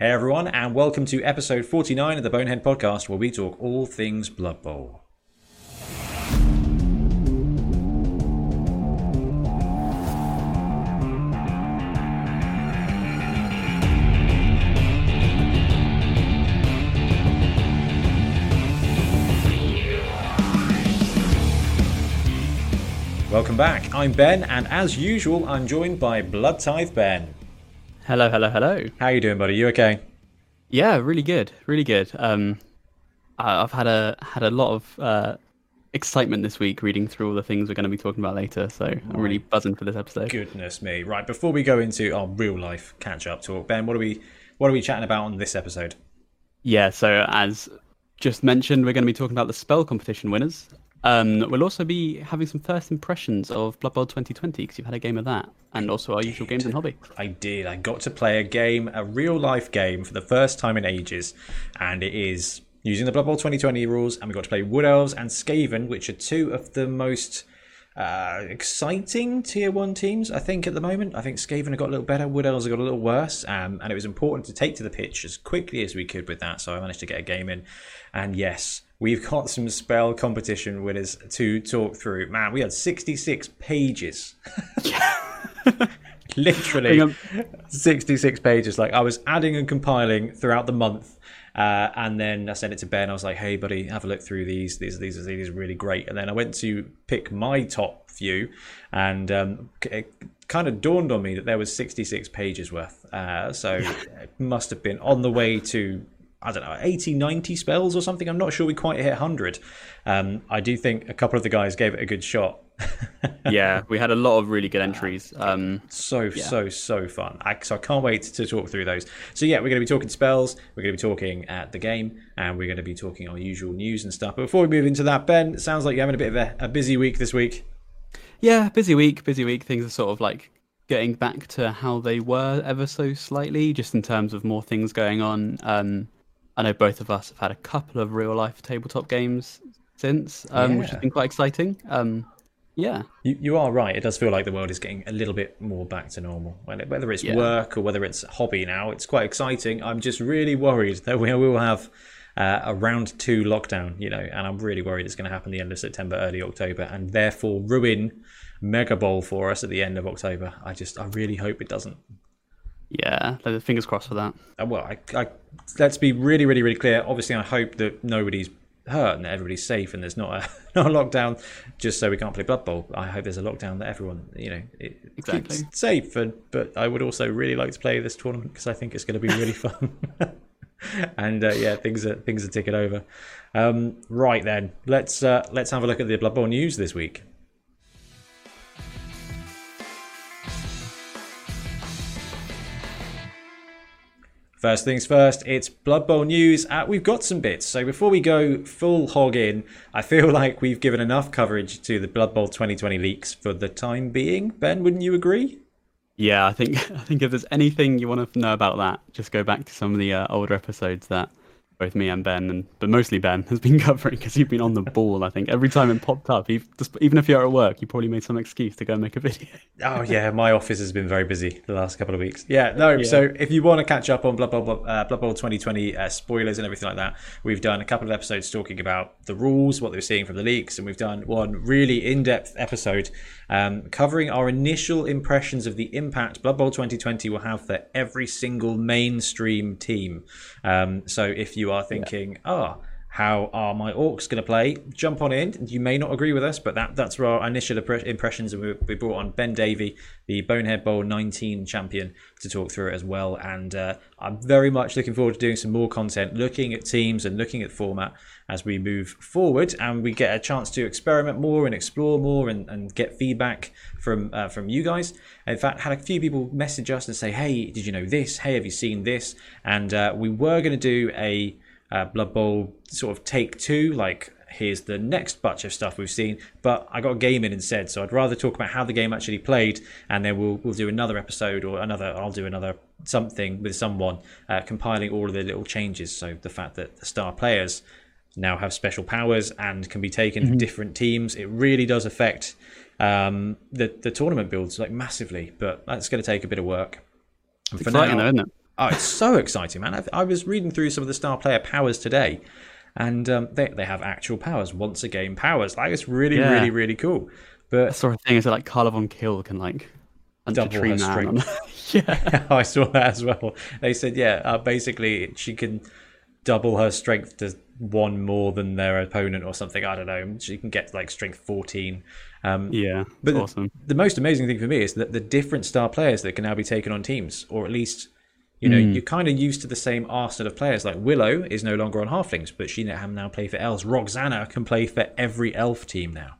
Hey everyone, and welcome to episode 49 of the Bonehead Podcast, where we talk all things Blood Bowl. Welcome back, I'm Ben, and as usual, I'm joined by Blood Tithe Ben. Hello, hello, hello. How are you doing, buddy? You okay? Yeah, really good, really good. I've had a lot of excitement this week reading through all the things we're going to be talking about later, so I'm really buzzing for this episode. Goodness me! Right, before we go into our real life catch up talk, Ben, what are we chatting about on this episode? Yeah, so as just mentioned, we're going to be talking about the spell competition winners. We'll also be having some first impressions of Blood Bowl 2020 because you've had a game of that, and also our usual games and hobby. I did. I got to play a game, a real life game, for the first time in ages, and it is using the Blood Bowl 2020 rules. And we got to play Wood Elves and Skaven, which are two of the most exciting tier 1 teams, I think, at the moment. I think Skaven have got a little better, Wood Elves have got a little worse, and it was important to take to the pitch as quickly as we could with that, so I managed to get a game in. And yes, we've got some spell competition winners to talk through. Man, we had 66 pages. Literally 66 pages. Like, I was adding and compiling throughout the month. And then I sent it to Ben. I was like, "Hey, buddy, have a look through these. These are really great." And then I went to pick my top few, and it kind of dawned on me that there was 66 pages worth. So it must have been on the way to, I don't know, 80, 90 spells or something. I'm not sure we quite hit 100. I do think a couple of the guys gave it a good shot. Yeah, we had a lot of really good entries. So fun. So I can't wait to talk through those. So yeah, we're going to be talking spells, we're going to be talking the game, and we're going to be talking our usual news and stuff. But before we move into that, Ben, it sounds like you're having a bit of a busy week this week. Yeah, busy week. Things are sort of like getting back to how they were ever so slightly, just in terms of more things going on. I know both of us have had a couple of real life tabletop games since, which has been quite exciting. Yeah, you are right. It does feel like the world is getting a little bit more back to normal. Whether it's work or whether it's hobby now, it's quite exciting. I'm just really worried that we will have a round 2 lockdown, you know, and I'm really worried it's going to happen the end of September, early October, and therefore ruin Megabowl for us at the end of October. I really hope it doesn't. Yeah, fingers crossed for that. Well, let's be really, really, really clear. Obviously, I hope that nobody's hurt and that everybody's safe and there's not a lockdown just so we can't play Blood Bowl. I hope there's a lockdown that everyone, you know, exactly safe. But I would also really like to play this tournament because I think it's going to be really fun. And things are ticking over. Right then, let's have a look at the Blood Bowl news this week. First things first, it's Blood Bowl news. We've got some bits. So before we go full hog in, I feel like we've given enough coverage to the Blood Bowl 2020 leaks for the time being. Ben, wouldn't you agree? Yeah, I think if there's anything you want to know about that, just go back to some of the older episodes that both me and Ben, but mostly Ben, has been covering because you've been on the ball, I think. Every time it popped up, even if you're at work, you probably made some excuse to go and make a video. Oh, yeah, my office has been very busy the last couple of weeks. So if you want to catch up on Blood Bowl 2020 spoilers and everything like that, we've done a couple of episodes talking about the rules, what they were seeing from the leaks, and we've done one really in-depth episode covering our initial impressions of the impact Blood Bowl 2020 will have for every single mainstream team. So if you are thinking, how are my orcs going to play? Jump on in. You may not agree with us, but that's our initial impressions. And we brought on Ben Davey, the Bonehead Bowl 19 champion, to talk through it as well. And I'm very much looking forward to doing some more content, looking at teams and looking at format as we move forward, and we get a chance to experiment more and explore more and get feedback from you guys. In fact, had a few people message us and say, "Hey, did you know this? Hey, have you seen this?" And we were going to do a Blood Bowl sort of take 2, like here's the next bunch of stuff we've seen, but I got a game in instead, so I'd rather talk about how the game actually played, and then we'll do another episode or I'll do another something with someone compiling all of the little changes. So the fact that the star players now have special powers and can be taken from different teams, it really does affect the tournament builds like massively, but that's going to take a bit of work. It's exciting now, isn't it? Oh, it's so exciting, man. I was reading through some of the star player powers today, and they have actual powers, once a game powers. Like, it's really, really, really cool. But that sort of thing is that, like, Carla Von Kill can, like, double her strength. Yeah. I saw that as well. They said, basically she can double her strength to one more than their opponent or something. I don't know. She can get, like, strength 14. But awesome. The most amazing thing for me is that the different star players that can now be taken on teams, or at least... You know, you're kind of used to the same arsenal of players. Like Willow is no longer on Halflings, but she can now play for Elves. Roxana can play for every Elf team now.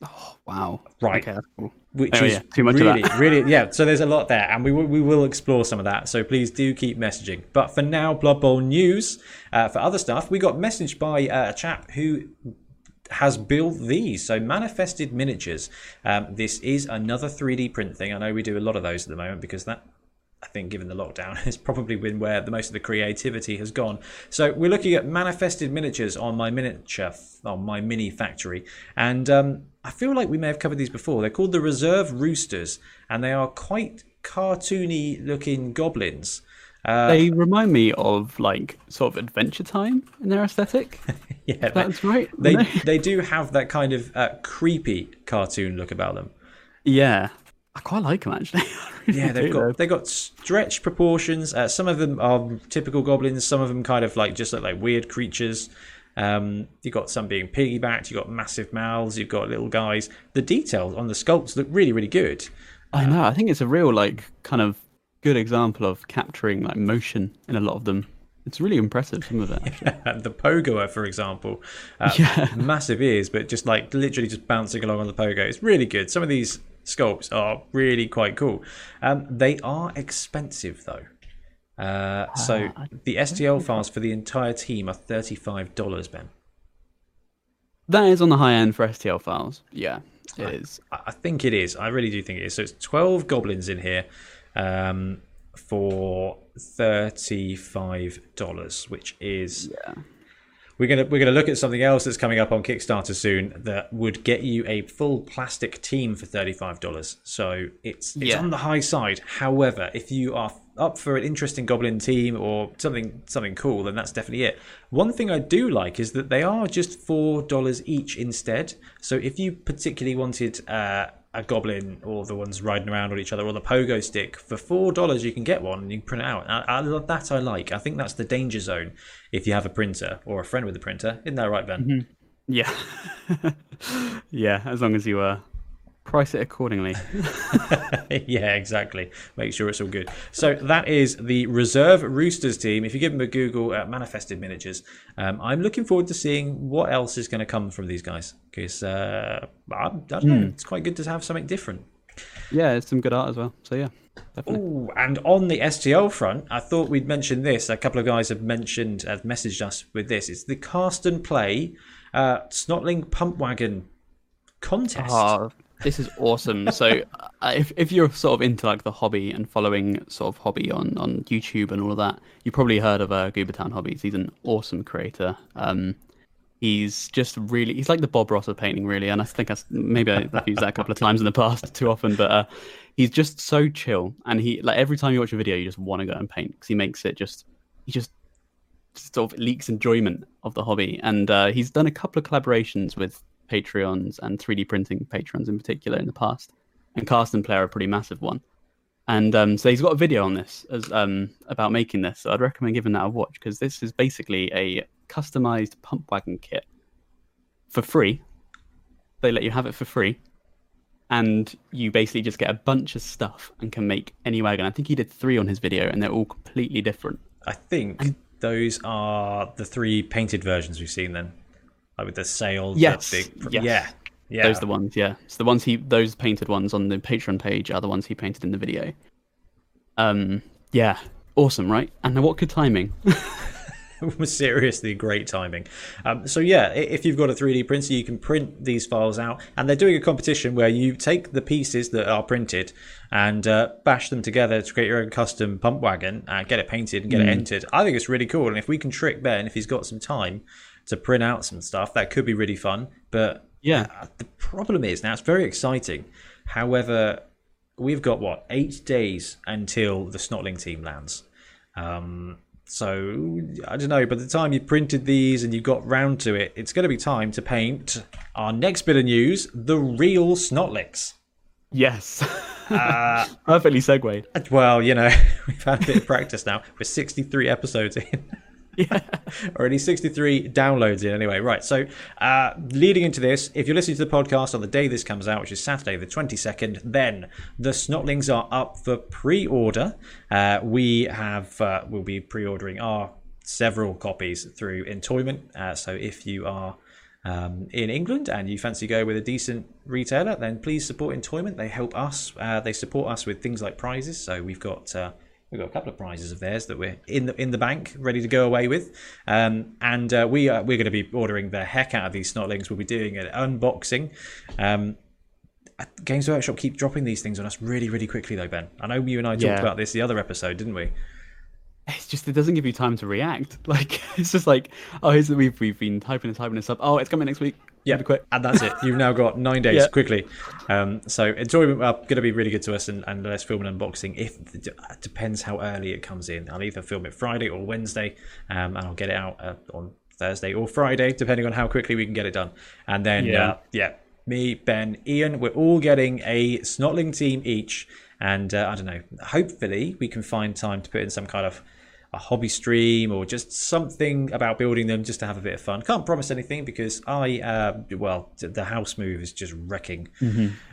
Oh, wow. Right. Okay, that's cool. Which is too much really, of that. Really, yeah. So there's a lot there, and we will explore some of that. So please do keep messaging. But for now, Blood Bowl news. For other stuff, we got messaged by a chap who has built these. So Manifested Miniatures. This is another 3D print thing. I know we do a lot of those at the moment because that... I think given the lockdown, it's probably been where the most of the creativity has gone. So we're looking at Manifested Miniatures on my mini factory. And I feel like we may have covered these before. They're called the Reserve Roosters, and they are quite cartoony looking goblins. They remind me of, like, sort of Adventure Time in their aesthetic. Yeah, that's right. They do have that kind of creepy cartoon look about them. Yeah. I quite like them, actually. Really, they've got stretched proportions. Some of them are typical goblins. Some of them kind of like just look like weird creatures. You've got some being piggybacked. You've got massive mouths. You've got little guys. The details on the sculpts look really, really good. I know. I think it's a real, like, kind of good example of capturing, like, motion in a lot of them. It's really impressive, some of it. Yeah, the pogoer, for example. Massive ears, but just, like, literally just bouncing along on the pogo. It's really good. Some of these sculpts are really quite cool. They are expensive though. So the STL files for the entire team are $35, Ben. That is on the high end for STL files. Yeah, it is. I think it is. I really do think it is. So it's 12 goblins in here for $35, which is... Yeah. We're gonna look at something else that's coming up on Kickstarter soon that would get you a full plastic team for $35. So it's on the high side. However, if you are up for an interesting goblin team or something cool, then that's definitely it. One thing I do like is that they are just $4 each instead. So if you particularly wanted a goblin or the ones riding around on each other or the pogo stick, for $4 you can get one and you can print it out. I love that. I think that's the danger zone if you have a printer or a friend with a printer. Isn't that right, Ben? Mm-hmm. Yeah. Yeah, as long as you price it accordingly. Yeah, exactly. Make sure it's all good. So that is the Reserve Roosters team. If you give them a Google at Manifested Miniatures, I'm looking forward to seeing what else is going to come from these guys, because I don't know, it's quite good to have something different. Yeah, it's some good art as well. So yeah, definitely. Ooh, and on the STL front, I thought we'd mention this. A couple of guys have messaged us with this. It's the Cast and Play Snotling Pump Wagon contest. This is awesome. So if you're sort of into, like, the hobby and following sort of hobby on YouTube and all of that, you probably heard of Goobertown Hobbies. He's an awesome creator. He's like the Bob Ross of painting, really. And I think I've used that a couple of times in the past too often, but he's just so chill. And he, like, every time you watch a video, you just want to go and paint, because he makes it just, he just sort of leaks enjoyment of the hobby. And he's done a couple of collaborations with Patreons and 3D printing Patreons in particular in the past, and Cast and Play are a pretty massive one. And so he's got a video on this as about making this. So I'd recommend giving that a watch, because this is basically a customized pump wagon kit for free. They let you have it for free, and you basically just get a bunch of stuff and can make any wagon. I think he did 3 on his video, and they're all completely different. I think those are the 3 painted versions we've seen then. Like with the sails, yes, yes. Yeah. Those are the ones, yeah. So the ones those painted ones on the Patreon page are the ones he painted in the video. Yeah, awesome, right? And what good timing? Seriously, great timing. So yeah, if you've got a 3D printer, you can print these files out, and they're doing a competition where you take the pieces that are printed and bash them together to create your own custom pump wagon, get it painted and get it entered. I think it's really cool, and if we can trick Ben, if he's got some time, to print out some stuff, that could be really fun. But yeah, the problem is now it's very exciting. However, we've got 8 days until the Snotling team lands. So I don't know, by the time you printed these and you got round to it, it's going to be time to paint our next bit of news, the real Snotlings. Yes. Perfectly segued. Well, you know, we've had a bit of practice now. We're 63 episodes in. Yeah. Already 63 downloads in anyway. Right, so leading into this, if you're listening to the podcast on the day this comes out, which is Saturday the 22nd, then the Snotlings are up for pre-order. We'll be pre-ordering our several copies through Entoyment. So if you are in England and you fancy go with a decent retailer, then please support Entoyment. They help us. They support us with things like prizes. So we've got a couple of prizes of theirs that we're in the bank, ready to go away with. We're going to be ordering the heck out of these Snotlings. We'll be doing an unboxing. Games Workshop keep dropping these things on us really, really quickly, though, Ben. I know you and I talked about this the other episode, didn't we? It's just, it doesn't give you time to react. Like, it's just like, oh, here's the, we've been typing this up. Oh, it's coming next week. Yeah, quick. And that's it. You've now got 9 days quickly. So Entoyment are going to be really good to us, and let's film an unboxing. It depends how early it comes in. I'll either film it Friday or Wednesday, and I'll get it out on Thursday or Friday, depending on how quickly we can get it done. And then, me, Ben, Ian, we're all getting a Snotling team each. And I don't know, hopefully we can find time to put in some kind of a hobby stream or just something about building them, just to have a bit of fun. Can't promise anything because the house move is just wrecking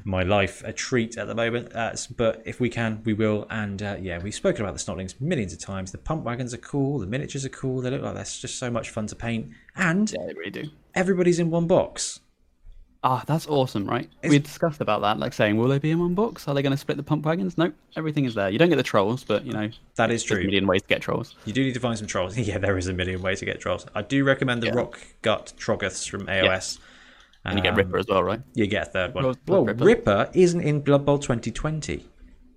my life a treat at the moment. But if we can, we will. And we've spoken about the Snotlings millions of times. The pump wagons are cool. The miniatures are cool. They look like that's just so much fun to paint. And they really do. Everybody's in one box. Ah, that's awesome, right? We discussed about that, like saying, will they be in one box? Are they going to split the pump wagons? Nope, everything is there. You don't get the trolls, but, you know. That is true. There's a million ways to get trolls. You do need to find some trolls. Yeah, there is a million ways to get trolls. I do recommend the Rock Gut Trogoths from AOS. Yeah. And you get Ripper as well, right? You get a third one. Ripper isn't in Blood Bowl 2020.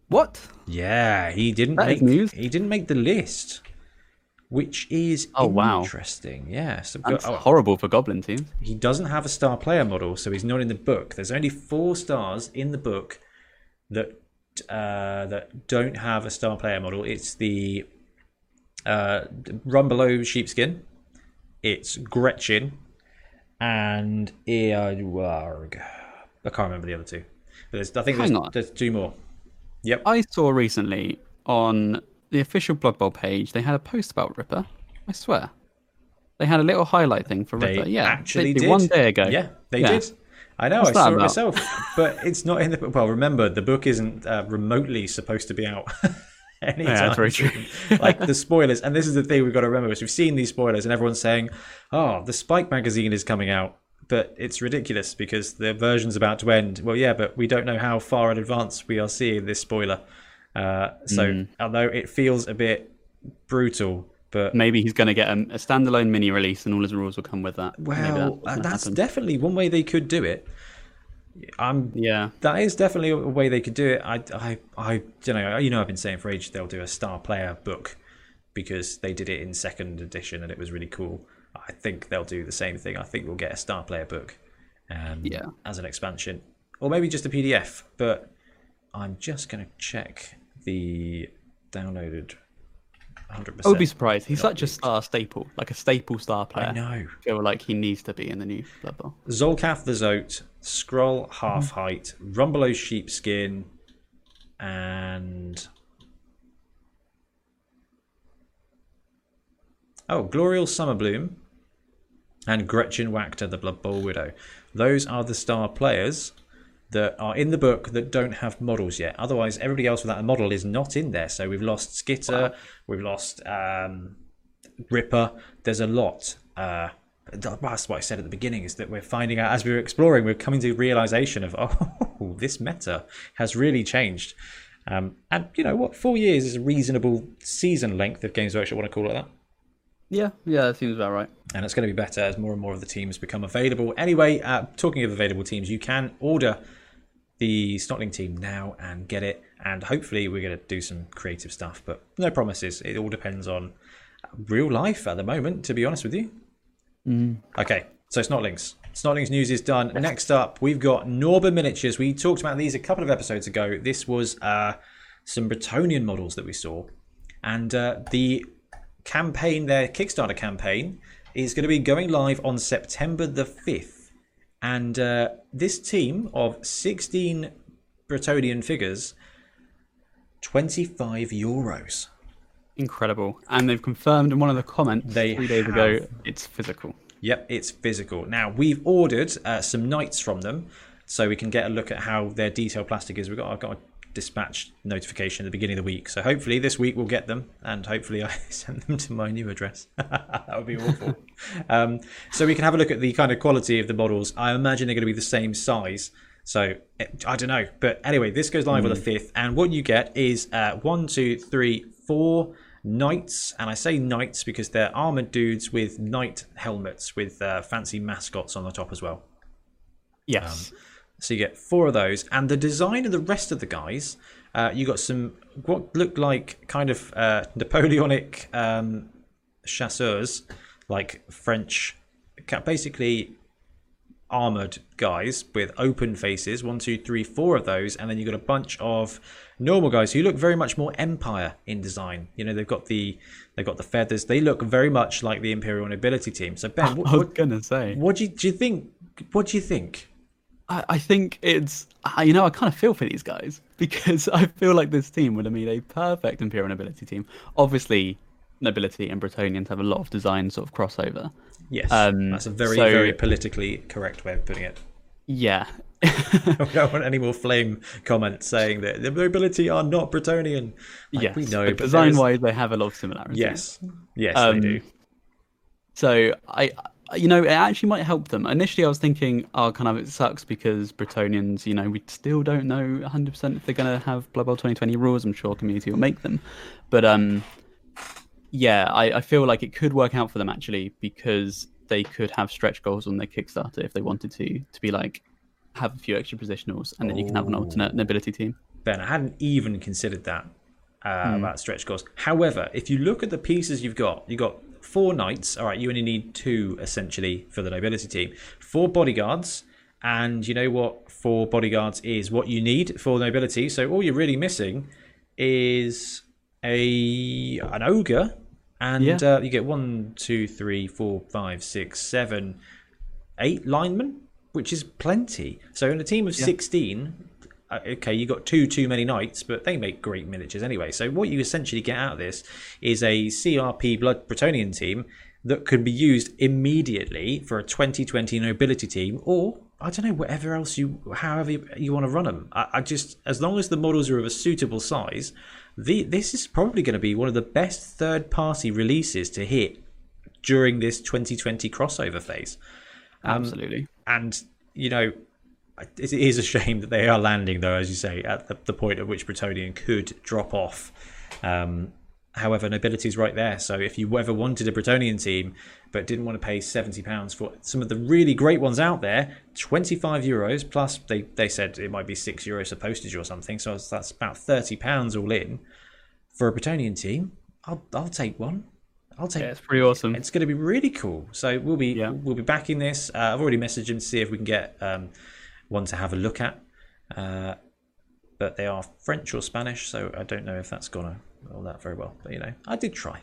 What? Yeah, he didn't make the list. Which is interesting. Wow. Yeah. So that's horrible for Goblin teams. He doesn't have a star player model, so he's not in the book. There's only 4 stars in the book that don't have a star player model. It's the Rumbelow Sheepskin, it's Gretchen, and Eowarg. I can't remember the other two. But there's 2 more. Yep. I saw recently on the official Blood Bowl page, they had a post about Ripper. I swear. They had a little highlight thing for Ripper. They actually did. One day ago. Yeah, they did. I know, I saw it myself. But it's not in the book. Well, remember, the book isn't remotely supposed to be out anytime. Yeah, that's very true. Like the spoilers. And this is the thing we've got to remember, is we've seen these spoilers and everyone's saying, oh, the Spike magazine is coming out. But it's ridiculous because the version's about to end. Well, yeah, but we don't know how far in advance we are seeing this spoiler. Although it feels a bit brutal, but maybe he's going to get a standalone mini release and all his rules will come with that. Well, that's definitely one way they could do it. That is definitely a way they could do it. I don't know. You know, I've been saying for ages they'll do a star player book because they did it in 2nd edition and it was really cool. I think they'll do the same thing. I think we'll get a star player book as an expansion, or maybe just a PDF. But I'm just going to check the downloaded 100%. I would be surprised. He's such a star staple, like a staple star player. I know. I feel like he needs to be in the new Blood Bowl. Zolkath the Zote, Skrull Half Height, Rumbelow Sheepskin, and Glorial Summerbloom and Gretchen Wachter, the Blood Bowl Widow. Those are the star players that are in the book that don't have models yet. Otherwise, everybody else without a model is not in there. So we've lost Skitter, we've lost Ripper. There's a lot. That's what I said at the beginning, is that we're finding out, as we were exploring, we're coming to the realisation of, this meta has really changed. And you know what? 4 years is a reasonable season length, if Games Workshop want to call it that. Yeah, that seems about right. And it's going to be better as more and more of the teams become available. Anyway, talking of available teams, you can order the Snotling team now and get it. And hopefully we're going to do some creative stuff, but no promises. It all depends on real life at the moment, to be honest with you. Mm. Okay, so Snotlings. Snotlings news is done. Yes. Next up, we've got Norba Miniatures. We talked about these a couple of episodes ago. This was some Bretonnian models that we saw. And the campaign, their Kickstarter campaign, is going to be going live on September the 5th. And this team of 16 Bretonnian figures, €25. Incredible. And they've confirmed in one of the comments 3 days ago, it's physical. Yep, it's physical. Now, we've ordered some knights from them, so we can get a look at how their detail plastic is. I've got a dispatch notification at the beginning of the week, so hopefully this week we'll get them, and hopefully I send them to my new address. That would be awful. So we can have a look at the kind of quality of the models. I imagine they're going to be the same size. So I don't know. But anyway, this goes live on the 5th, and what you get is 4 knights, and I say knights because they're armored dudes with knight helmets with fancy mascots on the top as well. Yes. So you get 4 of those, and the design of the rest of the guys, you got some what look like kind of Napoleonic chasseurs, like French, basically armored guys with open faces, 1, 2, 3, 4 of those, and then you've got a bunch of normal guys who look very much more Empire in design. You know, they've got the feathers. They look very much like the Imperial Nobility team. So Ben, what do you think? I think it's, you know, I kind of feel for these guys, because I feel like this team would have made a perfect Imperial Nobility team. Obviously, Nobility and Bretonians have a lot of design sort of crossover. Yes, that's a very, very politically correct way of putting it. Yeah. I don't want any more flame comments saying that the Nobility are not Bretonian. Like, yes, we know, but design-wise, they have a lot of similarities. Yes, they do. So, it actually might help them. Initially, I was thinking, it sucks because Bretonians, you know, we still don't know 100% if they're going to have Blood Bowl 2020 rules. I'm sure community will make them. But, I feel like it could work out for them, actually, because they could have stretch goals on their Kickstarter if they wanted to be like, have a few extra positionals, and then you can have an alternate nobility team. Ben, I hadn't even considered that about stretch goals. However, if you look at the pieces you've got 4 knights. All right, you only need 2, essentially, for the nobility team. 4 bodyguards, and you know what? 4 bodyguards is what you need for nobility. So all you're really missing is an ogre, and you get 1, 2, 3, 4, 5, 6, 7, 8 linemen, which is plenty. So in a team of 16, okay, you got too many knights, but they make great miniatures anyway. So what you essentially get out of this is a CRP Blood Bretonian team that could be used immediately for a 2020 nobility team, or I don't know, whatever else however you want to run them. I just, as long as the models are of a suitable size, this is probably going to be one of the best third-party releases to hit during this 2020 crossover phase. Absolutely, and you know. It is a shame that they are landing, though, as you say, at the point at which Bretonian could drop off. However, nobility's right there. So if you ever wanted a Bretonian team but didn't want to pay £70 for some of the really great ones out there, €25, plus they said it might be €6 for postage or something. So that's about £30 all in for a Bretonian team. I'll take one. Yeah, it's pretty awesome. It's going to be really cool. So we'll be backing this. I've already messaged him to see if we can get... one to have a look at, but they are French or Spanish, so I don't know if that's gonna all that very well, but you know, I did try.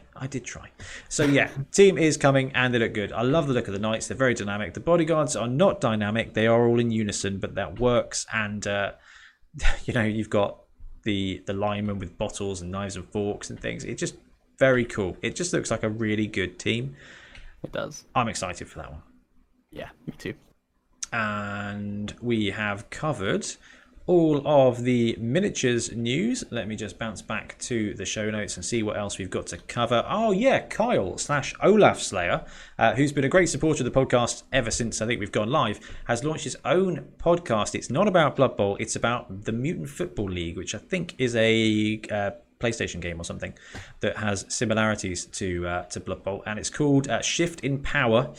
So yeah, team is coming, and they look good. I love the look of the knights. They're very dynamic. The bodyguards are not dynamic, they are all in unison, but that works. And you know, you've got the linemen with bottles and knives and forks and things. It's just very cool. It just looks like a really good team. It does. I'm excited for that one. Yeah, me too. And we have covered all of the miniatures news. Let me just bounce back to the show notes and see what else we've got to cover. Oh yeah, Kyle slash Olaf Slayer, who's been a great supporter of the podcast ever since I think we've gone live, has launched his own podcast. It's not about Blood Bowl, it's about the Mutant Football League, which I think is a PlayStation game or something that has similarities to Blood Bowl, and it's called Shift in Power.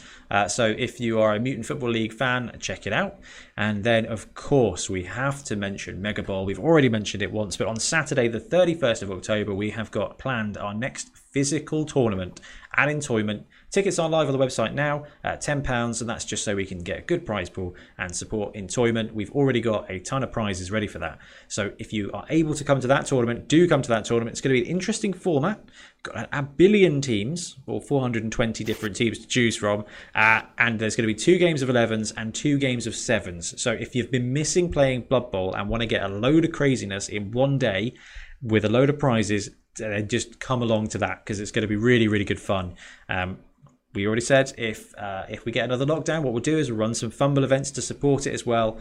So if you are a Mutant Football League fan, check it out. And then of course we have to mention Megabowl. We've already mentioned it once, but on Saturday the 31st of October we have got planned our next physical tournament at Entoyment. Tickets are live on the website now at £10, and that's just so we can get a good prize pool and support Entoyment. We've already got a ton of prizes ready for that. So if you are able to come to that tournament, do come to that tournament. It's going to be an interesting format. Got a billion teams, or 420 different teams to choose from, and there's going to be 2 games of 11s and 2 games of 7s. So if you've been missing playing Blood Bowl and want to get a load of craziness in one day with a load of prizes, just come along to that, because it's going to be really, really good fun. We already said if we get another lockdown, what we'll do is we'll run some fumble events to support it as well,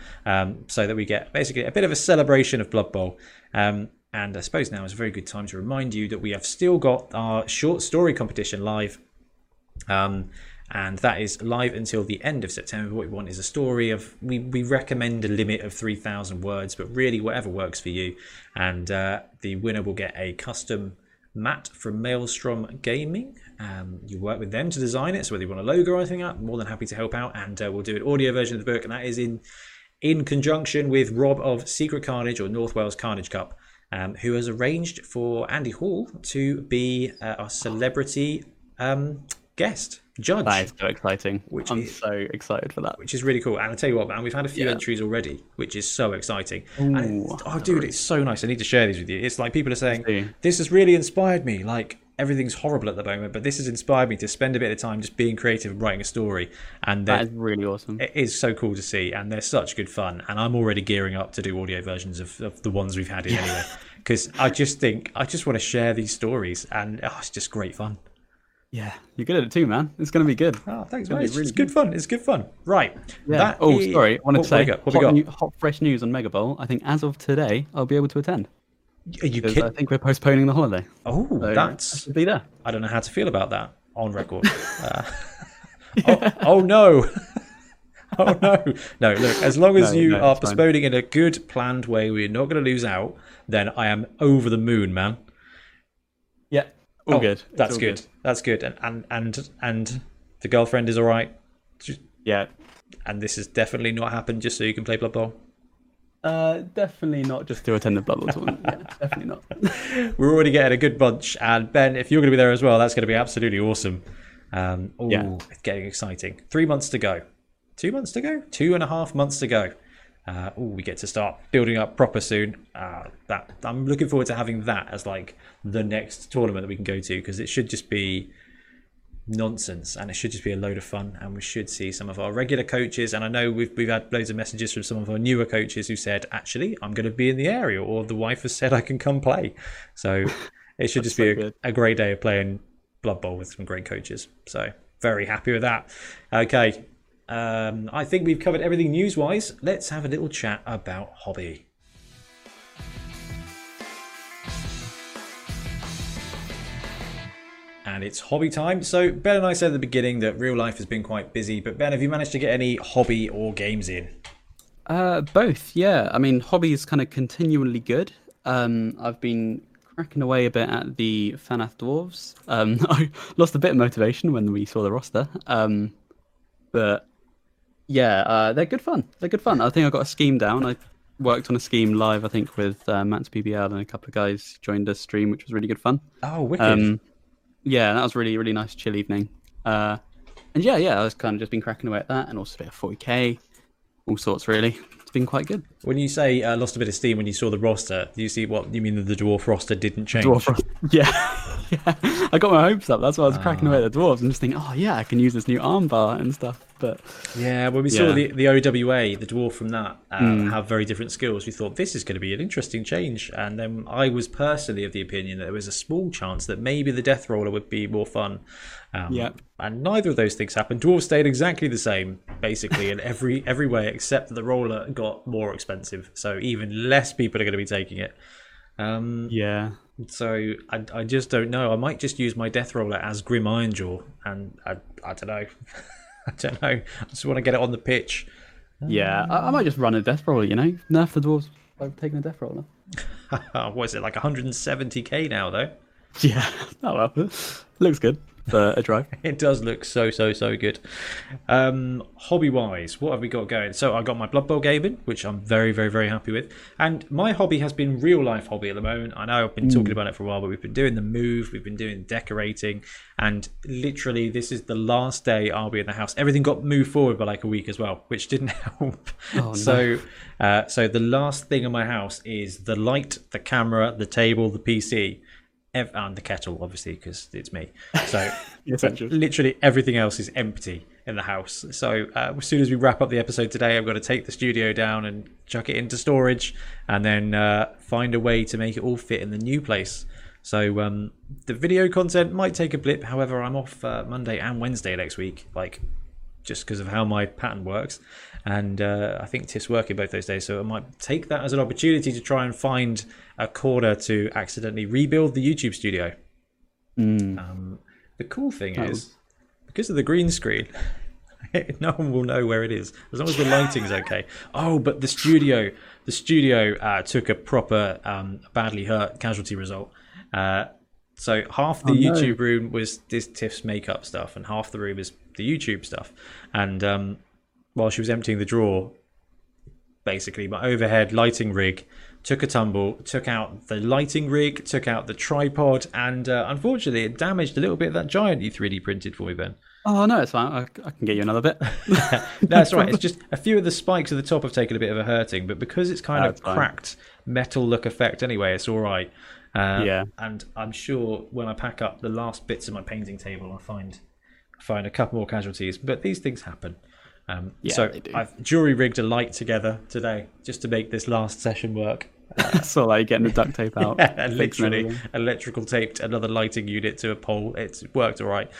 so that we get basically a bit of a celebration of Blood Bowl. And I suppose now is a very good time to remind you that we have still got our short story competition live. And that is live until the end of September. What we want is a story of, we recommend a limit of 3,000 words, but really whatever works for you. And the winner will get a custom mat from Maelstrom Gaming. You work with them to design it, so whether you want a logo or anything up, more than happy to help out. And we'll do an audio version of the book, and that is in conjunction with Rob of Secret Carnage, or North Wales Carnage Cup, who has arranged for Andy Hall to be our celebrity guest judge. That is so exciting. I'm so excited for that. Which is really cool. And I'll tell you what, man, we've had a few entries already, which is so exciting. Ooh, and dude, it's so nice. I need to share these with you. It's like people are saying, this has really inspired me. Like, everything's horrible at the moment, but this has inspired me to spend a bit of time just being creative and writing a story. And that is really awesome. It is so cool to see, and they're such good fun. And I'm already gearing up to do audio versions of the ones we've had in anyway, because I just want to share these stories, and it's just great fun. Yeah, you're good at it too, man. It's going to be good. Oh, thanks, mate. It's really good fun. It's good fun. Right. Yeah. Sorry. I wanted to say, hot fresh news on Megabowl. I think as of today, I'll be able to attend. Are you kidding? I think we're postponing the holiday. Oh, so that's... I should be there. I don't know how to feel about that on record. Oh, no. Oh, no. No, look, as long as you are postponing in a good, planned way, we're not going to lose out, then I am over the moon, man. Yeah. All good. That's all good. That's good. And the girlfriend is all right. Yeah. And this has definitely not happened just so you can play Blood Bowl. Definitely not just to attend the Blood Bowl tournament. Yeah, definitely not. We're already getting a good bunch, and Ben, if you're going to be there as well, that's going to be absolutely awesome. It's getting exciting. 3 months to go. 2 months to go. 2.5 months to go. We get to start building up proper soon. That I'm looking forward to having that as like the next tournament that we can go to, because it should just be nonsense, and it should just be a load of fun, and we should see some of our regular coaches. And I know we've had loads of messages from some of our newer coaches who said, actually, I'm going to be in the area, or the wife has said I can come play. So it should just be a great day of playing Blood Bowl with some great coaches. So very happy with that. Okay, I think we've covered everything news-wise. Let's have a little chat about hobby. And it's hobby time. So Ben and I said at the beginning that real life has been quite busy, but Ben, have you managed to get any hobby or games in? Both, yeah. I mean, hobby is kind of continually good. I've been cracking away a bit at the Fanath Dwarves. I lost a bit of motivation when we saw the roster. But yeah, they're good fun. They're good fun. I think I got a scheme down. I worked on a scheme live, I think, with Matt's BBL, and a couple of guys joined us stream, which was really good fun. Oh, wicked. Yeah, that was really, really nice, chill evening. And I was kind of just been cracking away at that, and also a bit of 40k, all sorts, really. It's been quite good. When you say lost a bit of steam when you saw the roster, do you see what you mean that the dwarf roster didn't change? Yeah. I got my hopes up. That's why I was cracking away at the dwarves and just thinking, I can use this new armbar and stuff. But yeah, when we saw the OWA, the dwarf from that, have very different skills, we thought this is going to be an interesting change. And then I was personally of the opinion that there was a small chance that maybe the Death Roller would be more fun. And neither of those things happened. Dwarves stayed exactly the same, basically, in every way, except that the roller got more expensive. So even less people are going to be taking it. So I just don't know. I might just use my Death Roller as Grim Ironjaw, and I don't know. I don't know. I just want to get it on the pitch. Yeah, I might just run a Death Roller, you know? Nerf the dwarves by taking a Death Roller. What is it, like 170k now, though? Yeah. Oh, well. Looks good. for a drive. It does look so good. Hobby wise, what have we got going? So I got my Blood Bowl game in, which I'm very happy with. And my hobby has been real life hobby at the moment. I know I've been talking about it for a while, but we've been doing the move, we've been doing decorating, and literally this is the last day I'll be in the house. Everything got moved forward by like a week as well, which didn't help. Oh, so no. So the last thing in my house is the light, the camera, the table, the PC, and the kettle, obviously, because it's me. So literally everything else is empty in the house. So as soon as we wrap up the episode today, I've got to take the studio down and chuck it into storage, and then find a way to make it all fit in the new place. So the video content might take a blip. However, I'm off Monday and Wednesday next week, like, just because of how my pattern works. And I think Tiff's working both those days, so I might take that as an opportunity to try and find a corner to accidentally rebuild the YouTube studio. The cool thing is, because of the green screen, no one will know where it is, as long as the lighting's okay. Oh, but the studio took a proper badly hurt casualty result. So half the YouTube room was this Tiff's makeup stuff, and half the room is the YouTube stuff. And while she was emptying the drawer, basically my overhead lighting rig took a tumble, took out the lighting rig, took out the tripod, and unfortunately it damaged a little bit of that giant you 3D printed for me, Ben. Oh, no, it's fine. I can get you another bit. No, it's all right. It's just a few of the spikes at the top have taken a bit of a hurting, but because it's kind of cracked metal look effect anyway, it's all right. And I'm sure when I pack up the last bits of my painting table, I'll find a couple more casualties, but these things happen. So I've jury rigged a light together today just to make this last session work. That's all, like getting the duct tape out. Literally electrical taped another lighting unit to a pole. It's worked all right.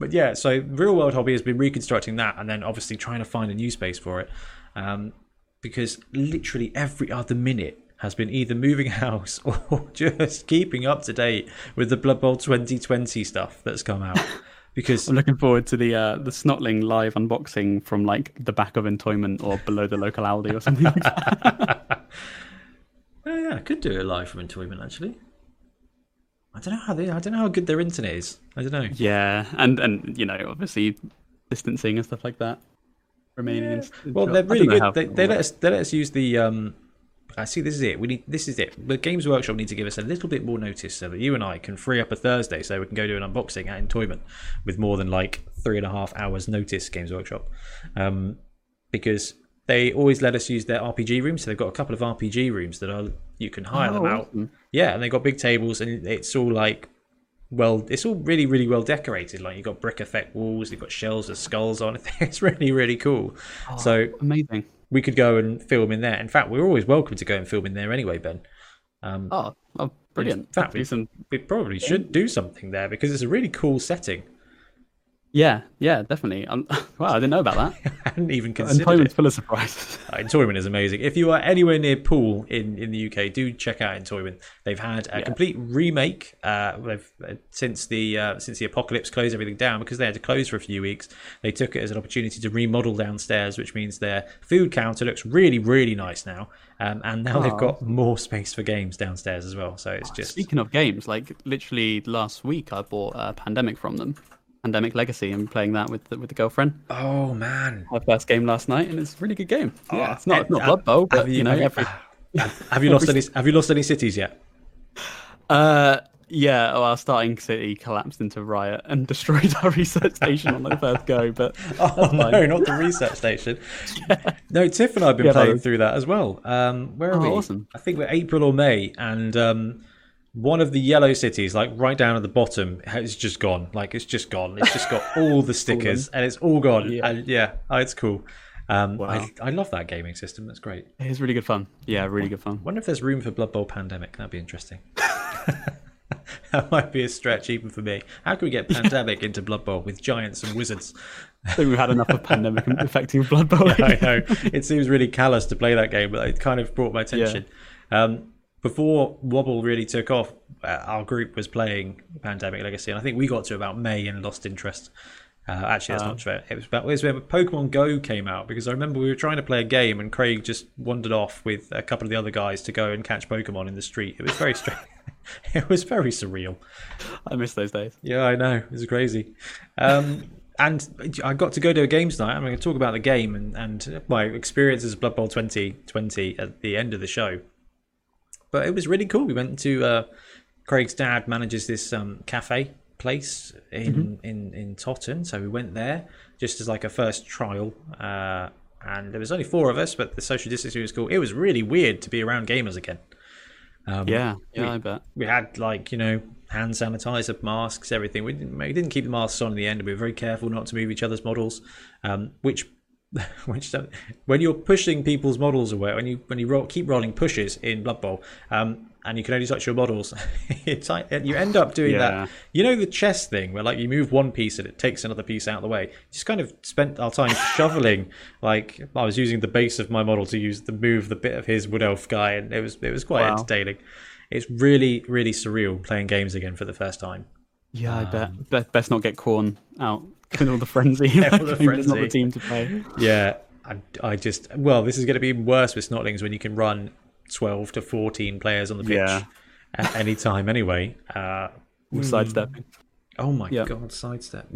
But yeah, so real world hobby has been reconstructing that, and then obviously trying to find a new space for it, because literally every other minute has been either moving house or just keeping up to date with the Blood Bowl 2020 stuff that's come out. Because I'm looking forward to the Snotling live unboxing from like the back of Entoyment or below the local Aldi or something. Like that. Yeah, I could do it live from Entoyment actually. I don't know how good their internet is. I don't know. Yeah, and you know, obviously distancing and stuff like that. Remaining. Yeah. Well, they're really good. They let us use the. I see. This is it. This is it. The Games Workshop need to give us a little bit more notice so that you and I can free up a Thursday so we can go do an unboxing at Entoyment with more than like 3.5 hours notice. Games Workshop, because they always let us use their RPG rooms. So they've got a couple of RPG rooms that are you can hire them out. Awesome. Yeah, and they've got big tables, and it's all like, well, it's all really well decorated. Like you've got brick effect walls, you've got shells with skulls on. It's really cool. Oh, so amazing. We could go and film in there. In fact, we're always welcome to go and film in there anyway, Ben. Brilliant. In fact, we probably should do something there because it's a really cool setting. Yeah, definitely. Wow, I didn't know about that. I hadn't even considered it. Entoyment's full of surprises. Entoyment is amazing. If you are anywhere near Poole in the UK, do check out Entoyment. They've had a complete remake since the apocalypse closed everything down, because they had to close for a few weeks. They took it as an opportunity to remodel downstairs, which means their food counter looks really nice now. And now they've got more space for games downstairs as well. So it's just... Speaking of games, like literally last week I bought Pandemic from them. Pandemic Legacy, and playing that with the girlfriend. Oh man, my first game last night, and it's a really good game. Yeah, it's not Blood Bowl, but have you lost any cities yet? Our starting city collapsed into riot and destroyed our research station on the first go. But not the research station. No, Tiff and I've been playing through that as well. Where are we? Awesome. I think we're April or May, and. One of the yellow cities, like right down at the bottom, is just gone. Like it's just gone. It's just got all the stickers, and it's all gone. Yeah, it's cool. Wow. I love that gaming system. That's great. It's really good fun. Yeah, really good fun. Wonder if there's room for Blood Bowl Pandemic. That'd be interesting. That might be a stretch even for me. How can we get Pandemic into Blood Bowl with giants and wizards? I think we've had enough of Pandemic affecting Blood Bowl. Yeah, I know. It seems really callous to play that game, but it kind of brought my attention. Yeah. Before Wobble really took off, our group was playing Pandemic Legacy, and I think we got to about May and lost interest. Actually, that's not true. It was when Pokemon Go came out, because I remember we were trying to play a game, and Craig just wandered off with a couple of the other guys to go and catch Pokemon in the street. It was very strange. It was very surreal. I miss those days. Yeah, I know. It was crazy. And I got to go to a games night. I'm going to talk about the game and my experiences of Blood Bowl 2020 at the end of the show. But it was really cool. We went to Craig's dad manages this cafe place in Totten, so we went there just as like a first trial. And there was only four of us, but the social distancing was cool. It was really weird to be around gamers again. I bet we had hand sanitizer, masks, everything. We didn't keep the masks on in the end, and we were very careful not to move each other's models. Which when you're pushing people's models away, when you keep rolling pushes in Blood Bowl, and you can only touch your models, you end up doing that. The chess thing where you move one piece and it takes another piece out of the way. Just kind of spent our time shoveling. I was using the base of my model to move the bit of his Wood Elf guy, and it was quite entertaining. It's really, really surreal playing games again for the first time. Yeah, I bet. Best not get Korn out. With all the frenzy. It's not the team to play. Yeah, this is going to be even worse with Snotlings when you can run 12 to 14 players on the pitch at any time anyway. Sidestepping. Oh my God, sidestep.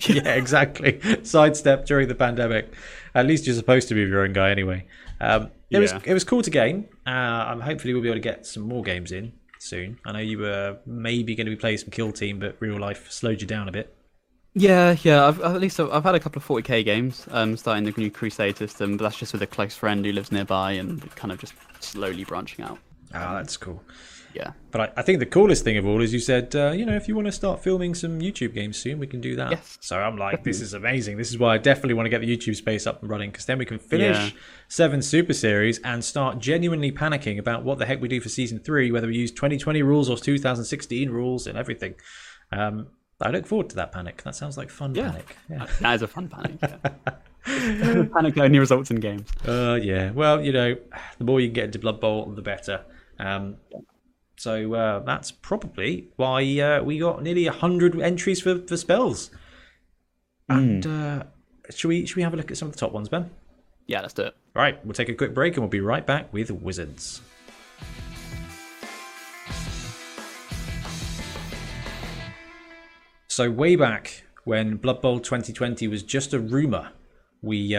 Yeah, exactly. Sidestep during the pandemic. At least you're supposed to be your own guy anyway. It was cool to game. Hopefully we'll be able to get some more games in soon. I know you were maybe going to be playing some Kill Team, but real life slowed you down a bit. Yeah. I've had a couple of 40k games, starting the new Crusade system, but that's just with a close friend who lives nearby and kind of just slowly branching out. Ah, that's cool. Yeah. But I think the coolest thing of all is you said, if you want to start filming some YouTube games soon, we can do that. Yes. So I'm like, this is amazing. This is why I definitely want to get the YouTube space up and running, because then we can finish 7 Super Series and start genuinely panicking about what the heck we do for Season 3, whether we use 2020 rules or 2016 rules and everything. I look forward to that panic. That sounds like fun panic. Yeah. That is a fun panic. Yeah. Panic only results in games. Yeah. Well, the more you can get into Blood Bowl, the better. So that's probably why we got nearly 100 entries for spells. And should we have a look at some of the top ones, Ben? Yeah, let's do it. All right. We'll take a quick break and we'll be right back with Wizards. So way back when Blood Bowl 2020 was just a rumour, we